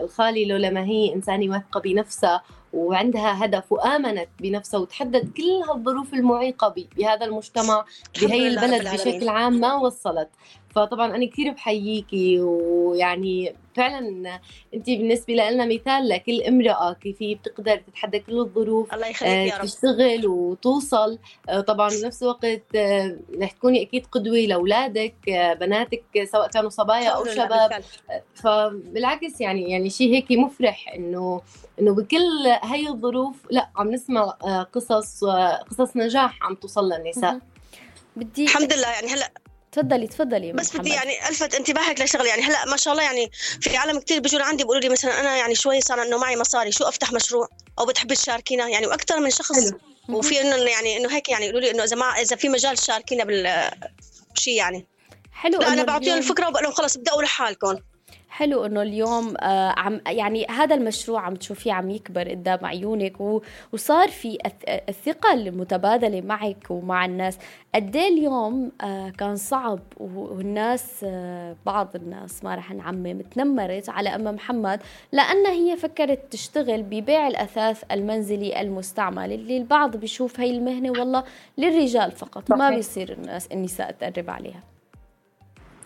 الخالي لولا ما هي إنسانة واثقة بنفسها وعندها هدف وآمنت بنفسها وتحدد كل هالظروف المعيقة بهذا المجتمع بهي البلد بشكل عام ما وصلت. فطبعا أنا كثير بحييكي، ويعني فعلا أنت بالنسبة لنا مثال لكل امرأة كيف بتقدر تتحدى كل الظروف تشتغل وتوصل. طبعا بنفس الوقت رح تكوني أكيد قدوة لأولادك بناتك سواء كانوا صبايا أو شباب. فبالعكس يعني يعني شيء هيك مفرح إنه إنه بكل هاي الظروف لا عم نسمع قصص قصص نجاح عم توصل للنساء. بدي الحمد لله يعني هلا تفضلي تفضلي بس بدي يعني ألفت انتباهك لشغلي. يعني هلا ما شاء الله يعني في عالم كتير بيجوا عندي بيقولوا لي مثلا أنا يعني شوي صار إنه معي مصاري شو أفتح مشروع أو بتحبي تشاركينا يعني، وأكثر من شخص وفي إنه يعني إنه هيك يعني يقولوا لي إنه إذا ما إذا في مجال تشاركينا بالشيء يعني حلو. لا أنا بعطيهم الفكرة وبقول لهم خلاص بدأوا لحالكم. حلو انه اليوم آه عم يعني هذا المشروع عم تشوفيه عم يكبر قدام عيونك، وصار في الثقه المتبادله معك ومع الناس. قد ايه اليوم آه كان صعب والناس آه بعض الناس ما رح نعمم تنمرت على ام محمد لانها هي فكرت تشتغل ببيع الاثاث المنزلي المستعمل اللي البعض بيشوف هاي المهنه والله للرجال فقط ما بيصير الناس النساء تقرب عليها.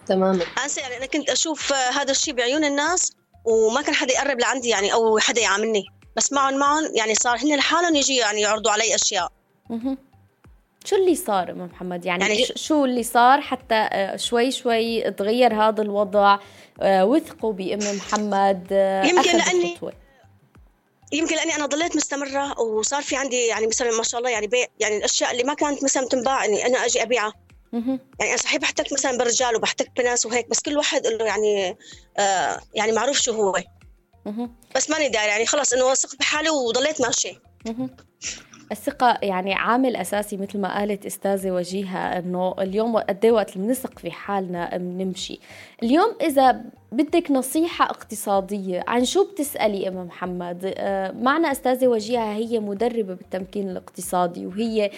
تمام يعني أنا كنت أشوف هذا الشيء بعيون الناس وما كان حدا يقرب لعندي يعني أو حدا يعاملني، بس معهم معهم يعني صار هن لحالهم يجي يعني يعرضوا علي أشياء. شو اللي صار أم محمد يعني, يعني شو اللي صار حتى شوي شوي تغير هذا الوضع؟ وثقوا بأم محمد يمكن لأني خطوة. يمكن لأني أنا ضليت مستمرة وصار في عندي يعني مثلا ما شاء الله يعني بيع يعني الأشياء اللي ما كانت مثلا تنباع إني أنا أجي أبيعها. يعني أنا صحيح بحتك مثلا برجال وبحتك بناس وهيك، بس كل واحد له يعني آه يعني معروف شو هو، بس ماني داري يعني خلاص إنه واثق بحالي وضليت ماشي. الثقة يعني عامل أساسي مثل ما قالت أستاذة وجيها إنه اليوم قد إيه وقت بنثق في حالنا بنمشي. اليوم إذا بدك نصيحة اقتصادية عن شو بتسألي أم محمد؟ معنا أستاذة وجيها هي مدربة بالتمكين الاقتصادي وهي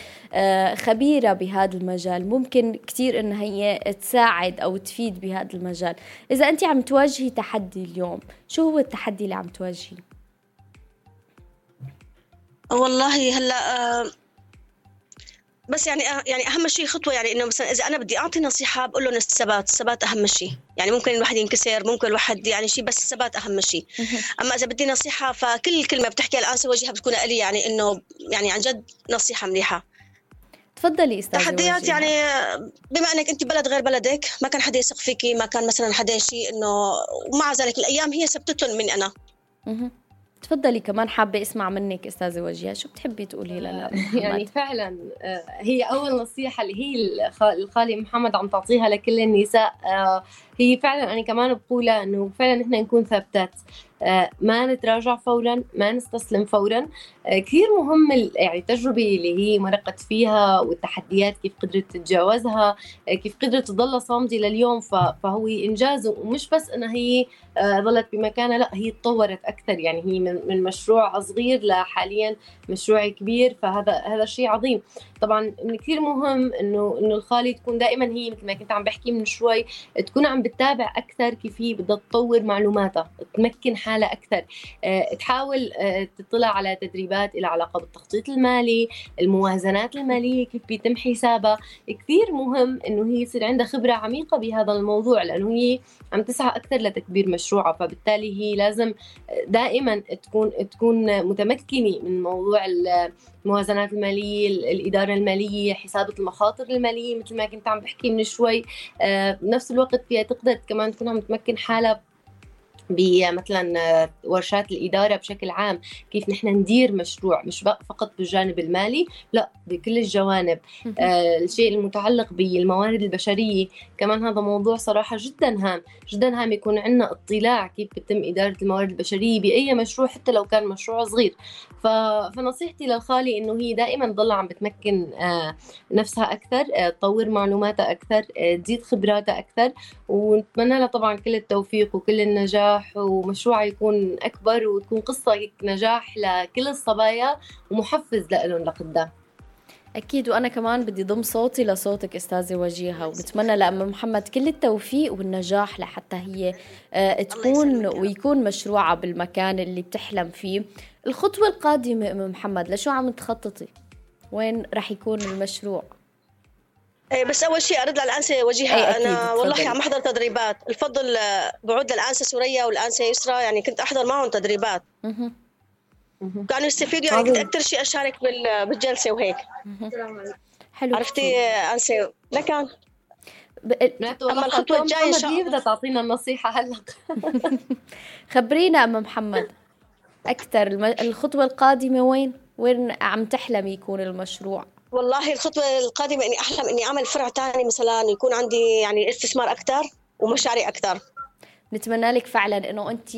خبيرة بهذا المجال، ممكن كتير إن هي تساعد أو تفيد بهذا المجال. إذا أنت عم تواجهي تحدي اليوم شو هو التحدي اللي عم تواجهيه؟ والله هلا بس يعني يعني اهم شيء خطوه يعني انه مثلا اذا انا بدي اعطي نصيحه بقول لهم الثبات، الثبات اهم شيء. يعني ممكن الواحد ينكسر ممكن الواحد يعني شيء، بس الثبات اهم شيء. اما اذا بدي نصيحه فكل كلمه بتحكيها الان سواجهها بتكون لي يعني انه يعني عن جد نصيحه مليحه. تفضلي استاذ. تحديات يعني بما انك انت بلد غير بلدك ما كان حدا يثق فيكي، ما كان مثلا حدا شيء انه، ومع ذلك الايام هي ثبتتهم من انا. تفضلي كمان، حابة اسمع منك أستاذة وجيها شو بتحبي تقولي لنا؟ يعني فعلا هي أول نصيحة اللي هي الخالي محمد عم تعطيها لكل النساء، هي فعلا أنا كمان بقولها أنه فعلا نحن نكون ثابتات، ما نتراجع فورا ما نستسلم فورا. كثير مهم يعني التجربة اللي هي مرقت فيها والتحديات كيف قدرت تتجاوزها، كيف قدرت تضل صامدة لليوم، فهو إنجاز. ومش بس أنها هي ظلت بمكانها، لا هي تطورت أكثر، يعني هي من مشروع صغير لحاليا مشروع كبير، فهذا هذا شيء عظيم. طبعا كثير مهم أنه أنه الخالي تكون دائما هي مثل ما كنت عم بحكي من شوي تكون عم بتتابع أكثر كيف هي بدها تطور معلوماتها، تمكن حالها أكثر، تحاول تطلع على تدريبات إلى علاقة بالتخطيط المالي، الموازنات المالية كيف بيتم حسابها. كثير مهم إنه هي يصير عندها خبرة عميقة بهذا الموضوع، لأنه هي عم تسعى أكثر لتكبير مشروعها، فبالتالي هي لازم دائما تكون تكون متمكنة من موضوع الموازنات المالية، الإدارة المالية، حسابة المخاطر المالية مثل ما كنت عم بحكي من شوي. بنفس الوقت فيها تقدر كمان تكون عم تمكن حالها بمثلا ورشات الإدارة بشكل عام، كيف نحن ندير مشروع مش فقط بالجانب المالي، لا بكل الجوانب. آه الشيء المتعلق بالموارد البشرية كمان هذا موضوع صراحة جدا هام جدا هام يكون عندنا اطلاع كيف بتم إدارة الموارد البشرية بأي مشروع حتى لو كان مشروع صغير. ف... فنصيحتي للخالي إنه هي دائما تضل عم بتمكن آه نفسها أكثر، آه تطور معلوماتها أكثر، آه تزيد خبراتها أكثر، ونتمنى لها طبعا كل التوفيق وكل النجاح، ومشروع يكون أكبر وتكون قصة نجاح لكل الصبايا ومحفز لهم لقدام. أكيد، وأنا كمان بدي ضم صوتي لصوتك أستاذة وجيها، وبتمنى لأم محمد كل التوفيق والنجاح لحتى هي تكون ويكون مشروعها بالمكان اللي بتحلم فيه. الخطوة القادمة أم محمد لشو عم تخططي؟ وين رح يكون المشروع؟ بس أول شيء أرد للأنسة وجيها، أنا والله عم أحضر تدريبات، الفضل بعود للأنسة سوريا والأنسة يسرى، يعني كنت أحضر معهم تدريبات كانوا يستفيدوا، يعني كنت أكتر شيء أشارك بالجلسة وهيك. حلو، عرفتي أنسة لكان أما الخطوة الجاية إن شاء الله بدها تعطينا النصيحة هلأ. خبرينا أم محمد أكتر الخطوة القادمة، وين وين عم تحلم يكون المشروع؟ والله الخطوة القادمة إني أحلم إني أعمل فرع تاني مثلاً، يكون عندي يعني استثمار أكتر ومشاريع أكتر. نتمنى لك فعلاً إنه أنت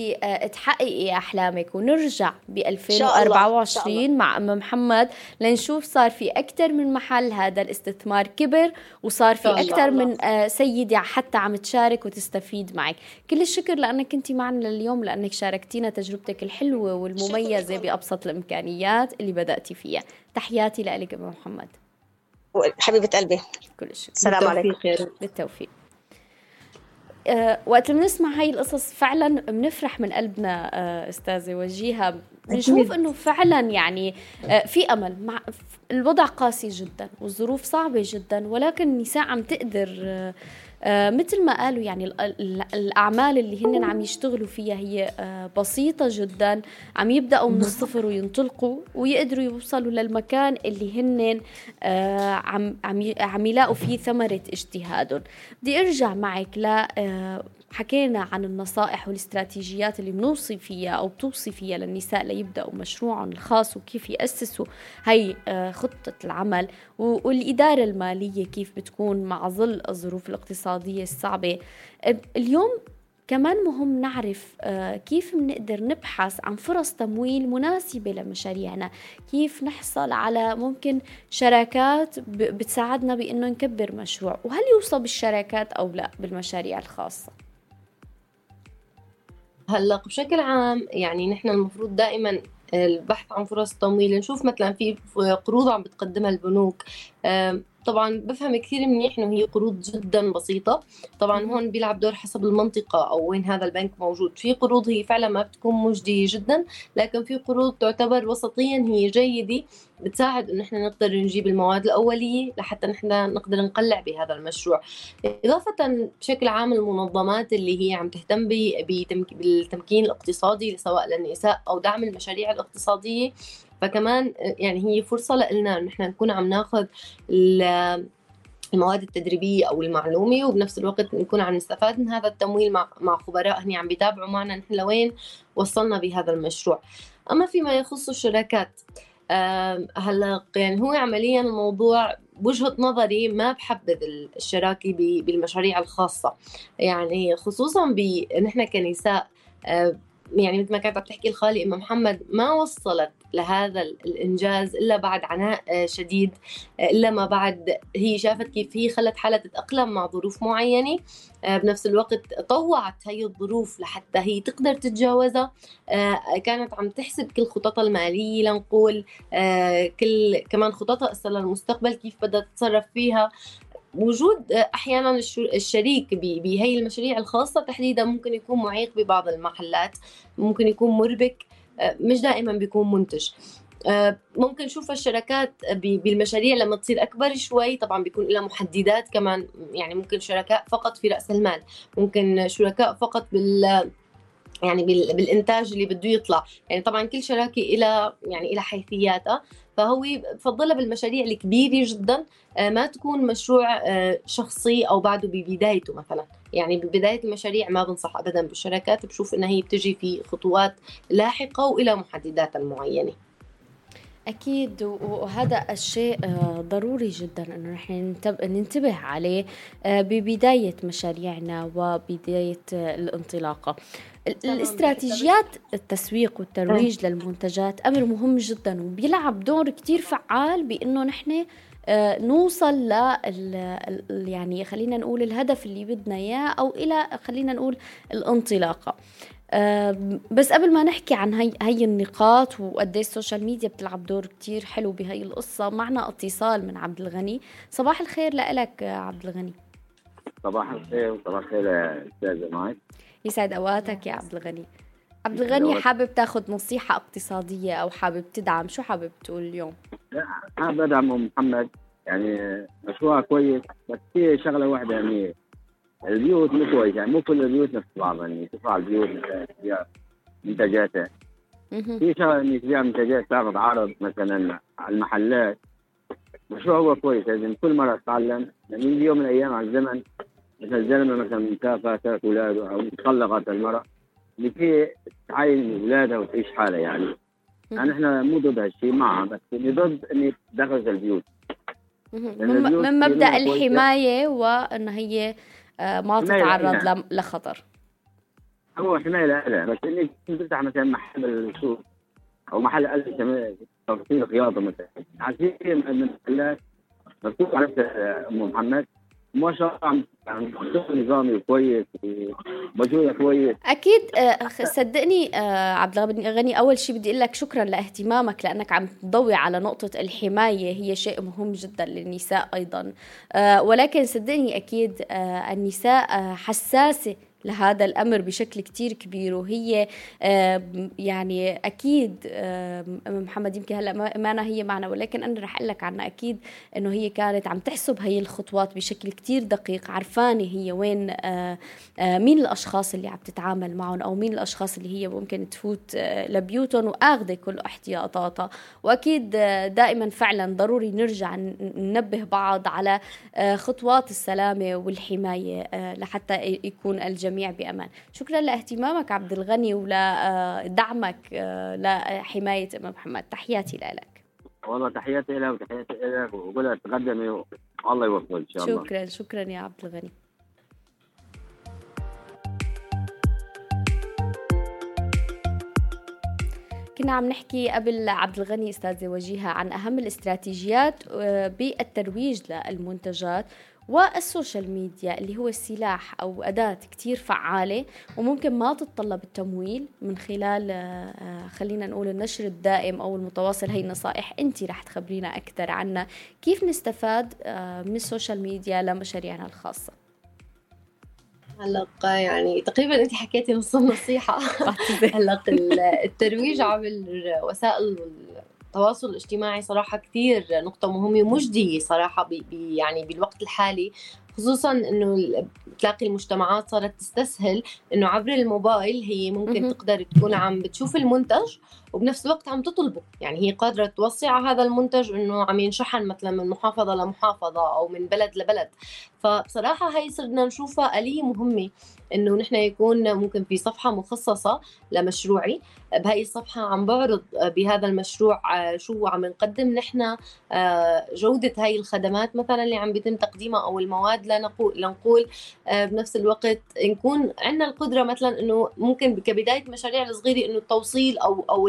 تحققي أحلامك، ونرجع بألفين وأربعة وعشرين مع أم محمد لنشوف صار في أكتر من محل هذا الاستثمار كبر، وصار في أكتر من سيدة حتى عم تشارك وتستفيد معك. كل الشكر لأنك كنت معنا لليوم، لأنك شاركتينا تجربتك الحلوة والمميزة بأبسط الإمكانيات اللي بدأتي فيها. تحياتي لك أم محمد حبيبة قلبي، كل الشكر. السلام عليكم. بالتوفيق. أه وقت اللي بنسمع هاي القصص فعلا بنفرح من قلبنا أه أستاذة وجيها، بنشوف أنه فعلا يعني أه في أمل. مع الوضع قاسي جدا والظروف صعبة جدا، ولكن النساء عم تقدر أه أه مثل ما قالوا، يعني الأعمال اللي هن عم يشتغلوا فيها هي أه بسيطة جدا، عم يبدأوا من الصفر وينطلقوا ويقدروا يوصلوا للمكان اللي هن أه عم, عم, عم يلاقوا فيه ثمرة اجتهادهم. بدي أرجع معك ل حكينا عن النصائح والاستراتيجيات اللي بنوصي فيها أو بتوصي فيها للنساء ليبدأوا مشروعهم الخاص، وكيف يأسسوا هاي خطة العمل والإدارة المالية كيف بتكون مع ظل الظروف الاقتصادية الصعبة. اليوم كمان مهم نعرف كيف بنقدر نبحث عن فرص تمويل مناسبة لمشاريعنا، كيف نحصل على ممكن شراكات بتساعدنا بأنه نكبر مشروع، وهل يوصل بالشراكات أو لا بالمشاريع الخاصة؟ هلا بشكل عام يعني نحن المفروض دائما البحث عن فرص تمويل، نشوف مثلا في قروض عم بتقدمها البنوك. طبعا بفهم كثير منيح انه هي قروض جدا بسيطه، طبعا هون بيلعب دور حسب المنطقه او وين هذا البنك موجود. في قروض هي فعلا ما بتكون مجديه جدا، لكن في قروض تعتبر وسطيا هي جيده، بتساعد انه نحن نقدر نجيب المواد الاوليه لحتى نحن نقدر نقلع بهذا المشروع. اضافه بشكل عام المنظمات اللي هي عم تهتم بالتمكين الاقتصادي سواء للنساء او دعم المشاريع الاقتصاديه، فكمان يعني هي فرصة لنا إن إحنا نكون عم ناخذ المواد التدريبية أو المعلومية، وبنفس الوقت نكون عم نستفاد من هذا التمويل مع مع خبراء هني عم بيتابعوا معنا نحن لوين وصلنا بهذا المشروع. أما فيما يخص الشراكات هلا يعني هو عمليا الموضوع بوجهة نظري ما بحبذ الشراكة بالمشاريع الخاصة، يعني خصوصا بنحن كنساء، يعني مثل ما كانت بتحكي الخالي أم محمد ما وصلت لهذا الإنجاز إلا بعد عناء شديد، إلا ما بعد هي شافت كيف هي خلت حالها تتأقلم مع ظروف معينة، بنفس الوقت طوعت هي الظروف لحتى هي تقدر تتجاوزها. كانت عم تحسب كل خططها المالية لنقول، كل كمان خططها أصلا للمستقبل كيف بدها تتصرف فيها. وجود أحياناً الشريك بهي المشاريع الخاصة تحديداً ممكن يكون معيق ببعض المحلات، ممكن يكون مربك، مش دائماً بيكون منتج. ممكن نشوف الشراكات بالمشاريع لما تصير أكبر شوي، طبعاً بيكون لها محددات كمان، يعني ممكن شركاء فقط في رأس المال، ممكن شركاء فقط بال يعني بالانتاج اللي بده يطلع. يعني طبعا كل شراكه الى يعني الى حيثياتها، فهو بفضلها بالمشاريع الكبيره جدا ما تكون مشروع شخصي او بعده ببدايته مثلا. يعني ببدايه المشاريع ما بنصح ابدا بالشراكات، بشوف انها هي بتجي في خطوات لاحقه والى محددات معينه. أكيد، وهذا الشيء ضروري جدا أنه نحن ننتبه عليه ببداية مشاريعنا وبداية الانطلاقة. الاستراتيجيات التسويق والترويج للمنتجات أمر مهم جدا، وبيلعب دور كتير فعال بأنه نحن نوصل لل يعني خلينا نقول الهدف اللي بدنا إياه، أو إلى خلينا نقول الانطلاقة. بس قبل ما نحكي عن هاي هاي النقاط وقد ايه السوشيال ميديا بتلعب دور كتير حلو بهاي القصة، معنا اتصال من عبد الغني. صباح الخير لك عبد الغني. صباح الخير. صباح الخير استاذ ماي، يسعد اوقاتك يا عبد الغني. عبد الغني، حابب تاخذ نصيحة اقتصادية او حابب تدعم؟ شو حابب تقول اليوم؟ حابب ادعم محمد، يعني مشروع كويس، بس في شغلة واحدة يعني البيوت مو كويس، يعني مو كل البيوت نفس بعضها، يعني تطلع البيوت فيها منتجاتها. في شغله اني تبيع منتجات تعرض عرض مثلا على المحلات، مشروع هو كويس، لازم كل مره تتعلم. يعني من يوم من الايام على الزمن مثلا الزلمه مثلا مسافه ترك اولاده او طلقت المراه اللي فيه تعين اولادها وتعيش حالها. يعني يعني احنا مو ضد هالشيء معها، بس اللي ضد اني تدخل البيوت من مبدا الحمايه وان هي ما تتعرض لخطر. هو حماية لا، بس إنك تفتح مثلا محل السوق أو محل ألف كمان تفصيل خياطة مثلا، عشان من خلال مكتوب على أم محمد ما شاء الله عم تشتغل نظامي كويس ومجهودها كويس. أكيد صدقني عبد الغني، أول شيء بدي أقول لك شكرا لاهتمامك، لأنك عم تضوي على نقطة الحماية، هي شيء مهم جدا للنساء أيضا. ولكن صدقني أكيد النساء حساسة لهذا الأمر بشكل كتير كبير، وهي يعني أكيد محمد يمكن هلأ ما أنا هي معنا، ولكن أنا رح أقول لك عنها أكيد أنه هي كانت عم تحسب هاي الخطوات بشكل كتير دقيق، عرفانة هي وين مين الأشخاص اللي عم تتعامل معهم، أو مين الأشخاص اللي هي ممكن تفوت لبيوتهم، وآخذ كل احتياطاتها. وأكيد دائما فعلا ضروري نرجع ننبه بعض على خطوات السلامة والحماية لحتى يكون الجميع بأمان. شكرا لاهتمامك عبد الغني ولدعمك لحماية أم محمد، تحياتي لك. والله تحياتي لك وتحياتي لك، وقولها تقدمي الله يوفقك إن شاء الله. شكرا شكرا يا عبد الغني. كنا عم نحكي قبل عبد الغني أستاذة وجيها عن أهم الاستراتيجيات بالترويج للمنتجات، والسوشيال ميديا اللي هو السلاح أو أداة كتير فعالة، وممكن ما تتطلب التمويل من خلال خلينا نقول النشر الدائم أو المتواصل. هاي النصائح أنت رح تخبرينا أكثر عنها، كيف نستفاد من السوشيال ميديا لمشاريعنا الخاصة؟ هلق يعني تقريبا أنت حكيتي نص النصيحة. هلق الترويج عبر وسائل التواصل الاجتماعي صراحة كثير نقطة مهمة ومجدية صراحة بي بي يعني بالوقت الحالي، خصوصاً إنه تلاقي المجتمعات صارت تستسهل إنه عبر الموبايل هي ممكن تقدر تكون عم بتشوف المنتج وبنفس الوقت عم تطلبه. يعني هي قادرة توصي هذا المنتج إنه عم ينشحن مثلاً من محافظة لمحافظة أو من بلد لبلد. فبصراحة هاي صرنا نشوفها آلية مهمة، إنه نحن يكون ممكن في صفحة مخصصة لمشروعي، بهاي الصفحة عم بعرض بهذا المشروع شو عم نقدم نحن، جودة هاي الخدمات مثلاً اللي عم بيتم تقديمها أو المواد لنقول. بنفس الوقت نكون عندنا القدرة مثلا انه ممكن كبداية مشاريع الصغيرة انه التوصيل او او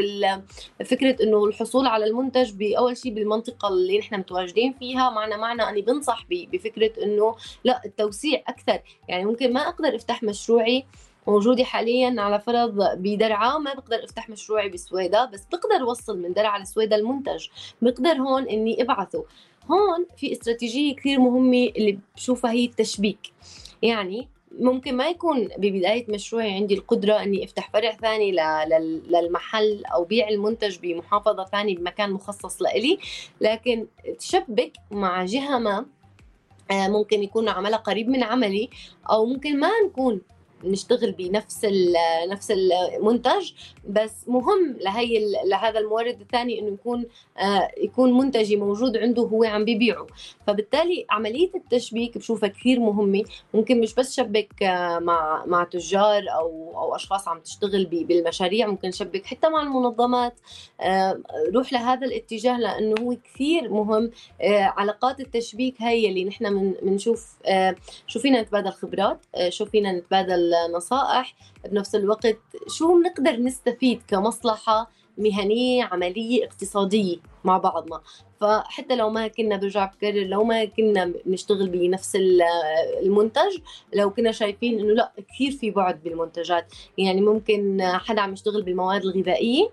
فكرة انه الحصول على المنتج باول شيء بالمنطقة اللي نحن متواجدين فيها. معنا معنا اني بنصح بفكرة انه لا التوسيع اكثر. يعني ممكن ما اقدر افتح مشروعي موجودي حاليا على فرض بدرعة، ما بقدر افتح مشروعي بالسويدة، بس بقدر اوصل من درعة لسويدة المنتج، بقدر هون اني ابعثه. هون في استراتيجية كثير مهمة اللي بشوفها هي التشبيك. يعني ممكن ما يكون ببداية مشروعي عندي القدرة أني أفتح فرع ثاني للمحل أو بيع المنتج بمحافظة ثانية بمكان مخصص لإلي، لكن تشبك مع جهة ما ممكن يكون عملها قريب من عملي، أو ممكن ما نكون نشتغل بنفس نفس المنتج، بس مهم لهي لهذا المورد الثاني انه يكون يكون منتجي موجود عنده هو عم بيبيعه. فبالتالي عمليه التشبيك بشوفها كثير مهمه، ممكن مش بس شبك مع مع تجار او او اشخاص عم تشتغل بالمشاريع، ممكن شبك حتى مع المنظمات. روح لهذا الاتجاه لانه هو كثير مهم. علاقات التشبيك هي اللي نحن بنشوف شو فينا نتبادل خبرات، شو فينا نتبادل نصائح، بنفس الوقت شو بنقدر نستفيد كمصلحة مهنية عملية اقتصادية مع بعضنا. فحتى لو ما كنا، برجع بكرر، لو ما كنا بنشتغل بنفس المنتج، لو كنا شايفين انه لا كثير في بعد بالمنتجات، يعني ممكن حدا عم يشتغل بالمواد الغذائية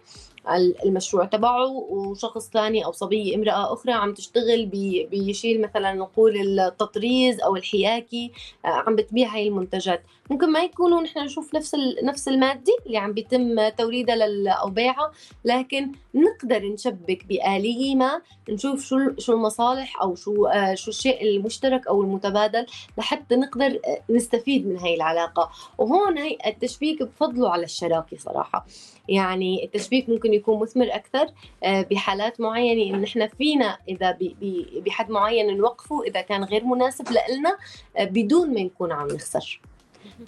المشروع تبعه، وشخص ثاني أو صبية امرأة أخرى عم تشتغل بيشيل مثلا نقول التطريز أو الحياكي، عم بتبيع هاي المنتجات. ممكن ما يكونوا نحن نشوف نفس نفس المادة اللي عم بيتم توريدها لل أو بيعها، لكن نقدر نشبك بآلية ما، نشوف شو شو المصالح أو شو شو الشيء المشترك أو المتبادل لحتى نقدر نستفيد من هاي العلاقة. وهون هاي التشبيك بفضله على الشراكة صراحة. يعني التشبيك ممكن يكون مثمر أكثر بحالات معينة، إن إحنا فينا إذا بحد معين نوقفه إذا كان غير مناسب لنا بدون ما نكون عم نخسر.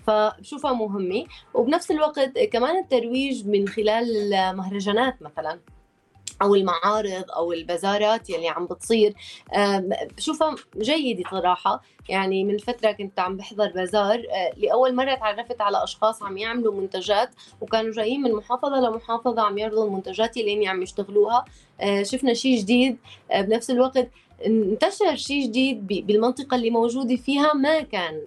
فبشوفها مهمة. وبنفس الوقت كمان الترويج من خلال مهرجانات مثلاً أو المعارض أو البازارات يلي عم بتصير بشوفها جيدة صراحة. يعني من فترة كنت عم بحضر بازار، لأول مرة تعرفت على أشخاص عم يعملوا منتجات، وكانوا جايين من محافظة لمحافظة عم يعرضوا المنتجات اللي عم يشتغلوها. شفنا شيء جديد، بنفس الوقت انتشر شيء جديد بالمنطقة اللي موجودة فيها ما كان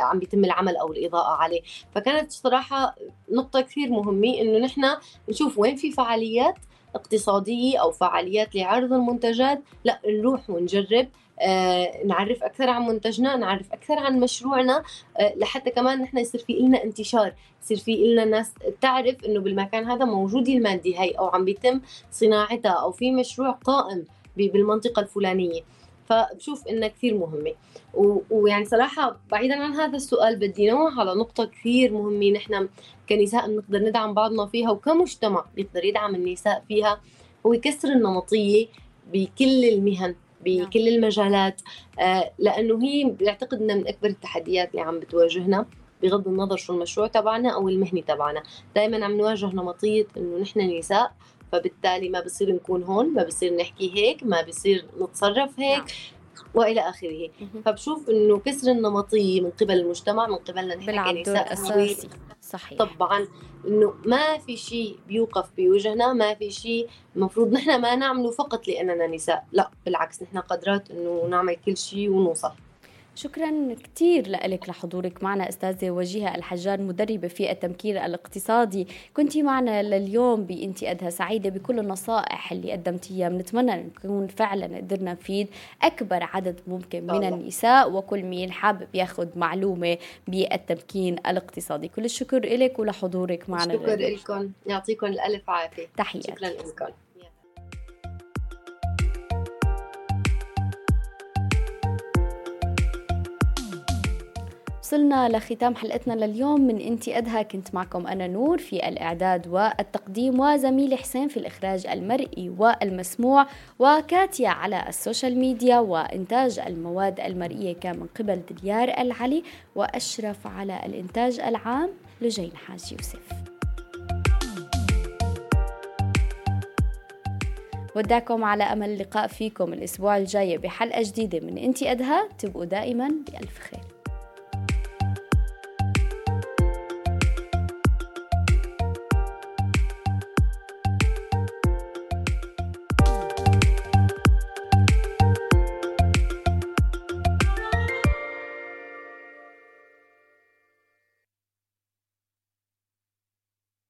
عم بيتم العمل أو الإضاءة عليه. فكانت صراحة نقطة كثير مهمة إنه نحن نشوف وين في فعاليات اقتصادية أو فعاليات لعرض المنتجات، لا نروح ونجرب، آه، نعرف أكثر عن منتجنا، نعرف أكثر عن مشروعنا، آه، لحتى كمان نحن يصير في إلنا انتشار، يصير في إلنا ناس تعرف إنه بالمكان هذا موجود المادة هاي أو عم بيتم صناعتها أو في مشروع قائم بالمنطقة الفلانية. فبشوف إنها كثير مهمة. ويعني صراحة بعيدا عن هذا السؤال، بدي نوه على نقطة كثير مهمة نحن كنساء نقدر ندعم بعضنا فيها، وكمجتمع بيقدر يدعم النساء فيها، هو كسر النمطية بكل المهن بكل المجالات. لأنه هي بعتقد إنها من أكبر التحديات اللي عم بتواجهنا، بغض النظر شو المشروع تبعنا أو المهنة تبعنا. دائما عم نواجه نمطية إنه نحن نساء، فبالتالي ما بصير نكون هون، ما بصير نحكي هيك، ما بصير نتصرف هيك، نعم. وإلى آخره. فبشوف إنه كسر النمطية من قبل المجتمع، من قبلنا نحن كنساء أساسي. صحيح. طبعا إنه ما في شيء بيوقف بوجهنا، ما في شيء المفروض نحن ما نعمله فقط لأننا نساء، لا بالعكس، نحن قدرات إنه نعمل كل شيء ونوصل. شكرا كتير لك لحضورك معنا أستاذة وجيها الحجار، مدربة في التمكين الاقتصادي، كنتي معنا لليوم بانتقادها. سعيدة بكل النصائح اللي قدمتيها، بنتمنى نكون فعلا قدرنا نفيد أكبر عدد ممكن من النساء وكل مين حابب ياخد معلومة بالتمكين الاقتصادي. كل الشكر لك ولحضورك معنا. شكرا لكم، يعطيكم الألف عافية. تحية. شكرا لكم. وصلنا لختام حلقتنا لليوم من انتقادها. كنت معكم أنا نور في الإعداد والتقديم، وزميلي حسين في الإخراج المرئي والمسموع، وكاتيا على السوشيال ميديا وإنتاج المواد المرئية كان من قبل ديار العلي، وأشرف على الإنتاج العام لجين حاج يوسف. وداكم على أمل اللقاء فيكم الأسبوع الجاي بحلقة جديدة من انتقادها. تبقوا دائما بألف خير.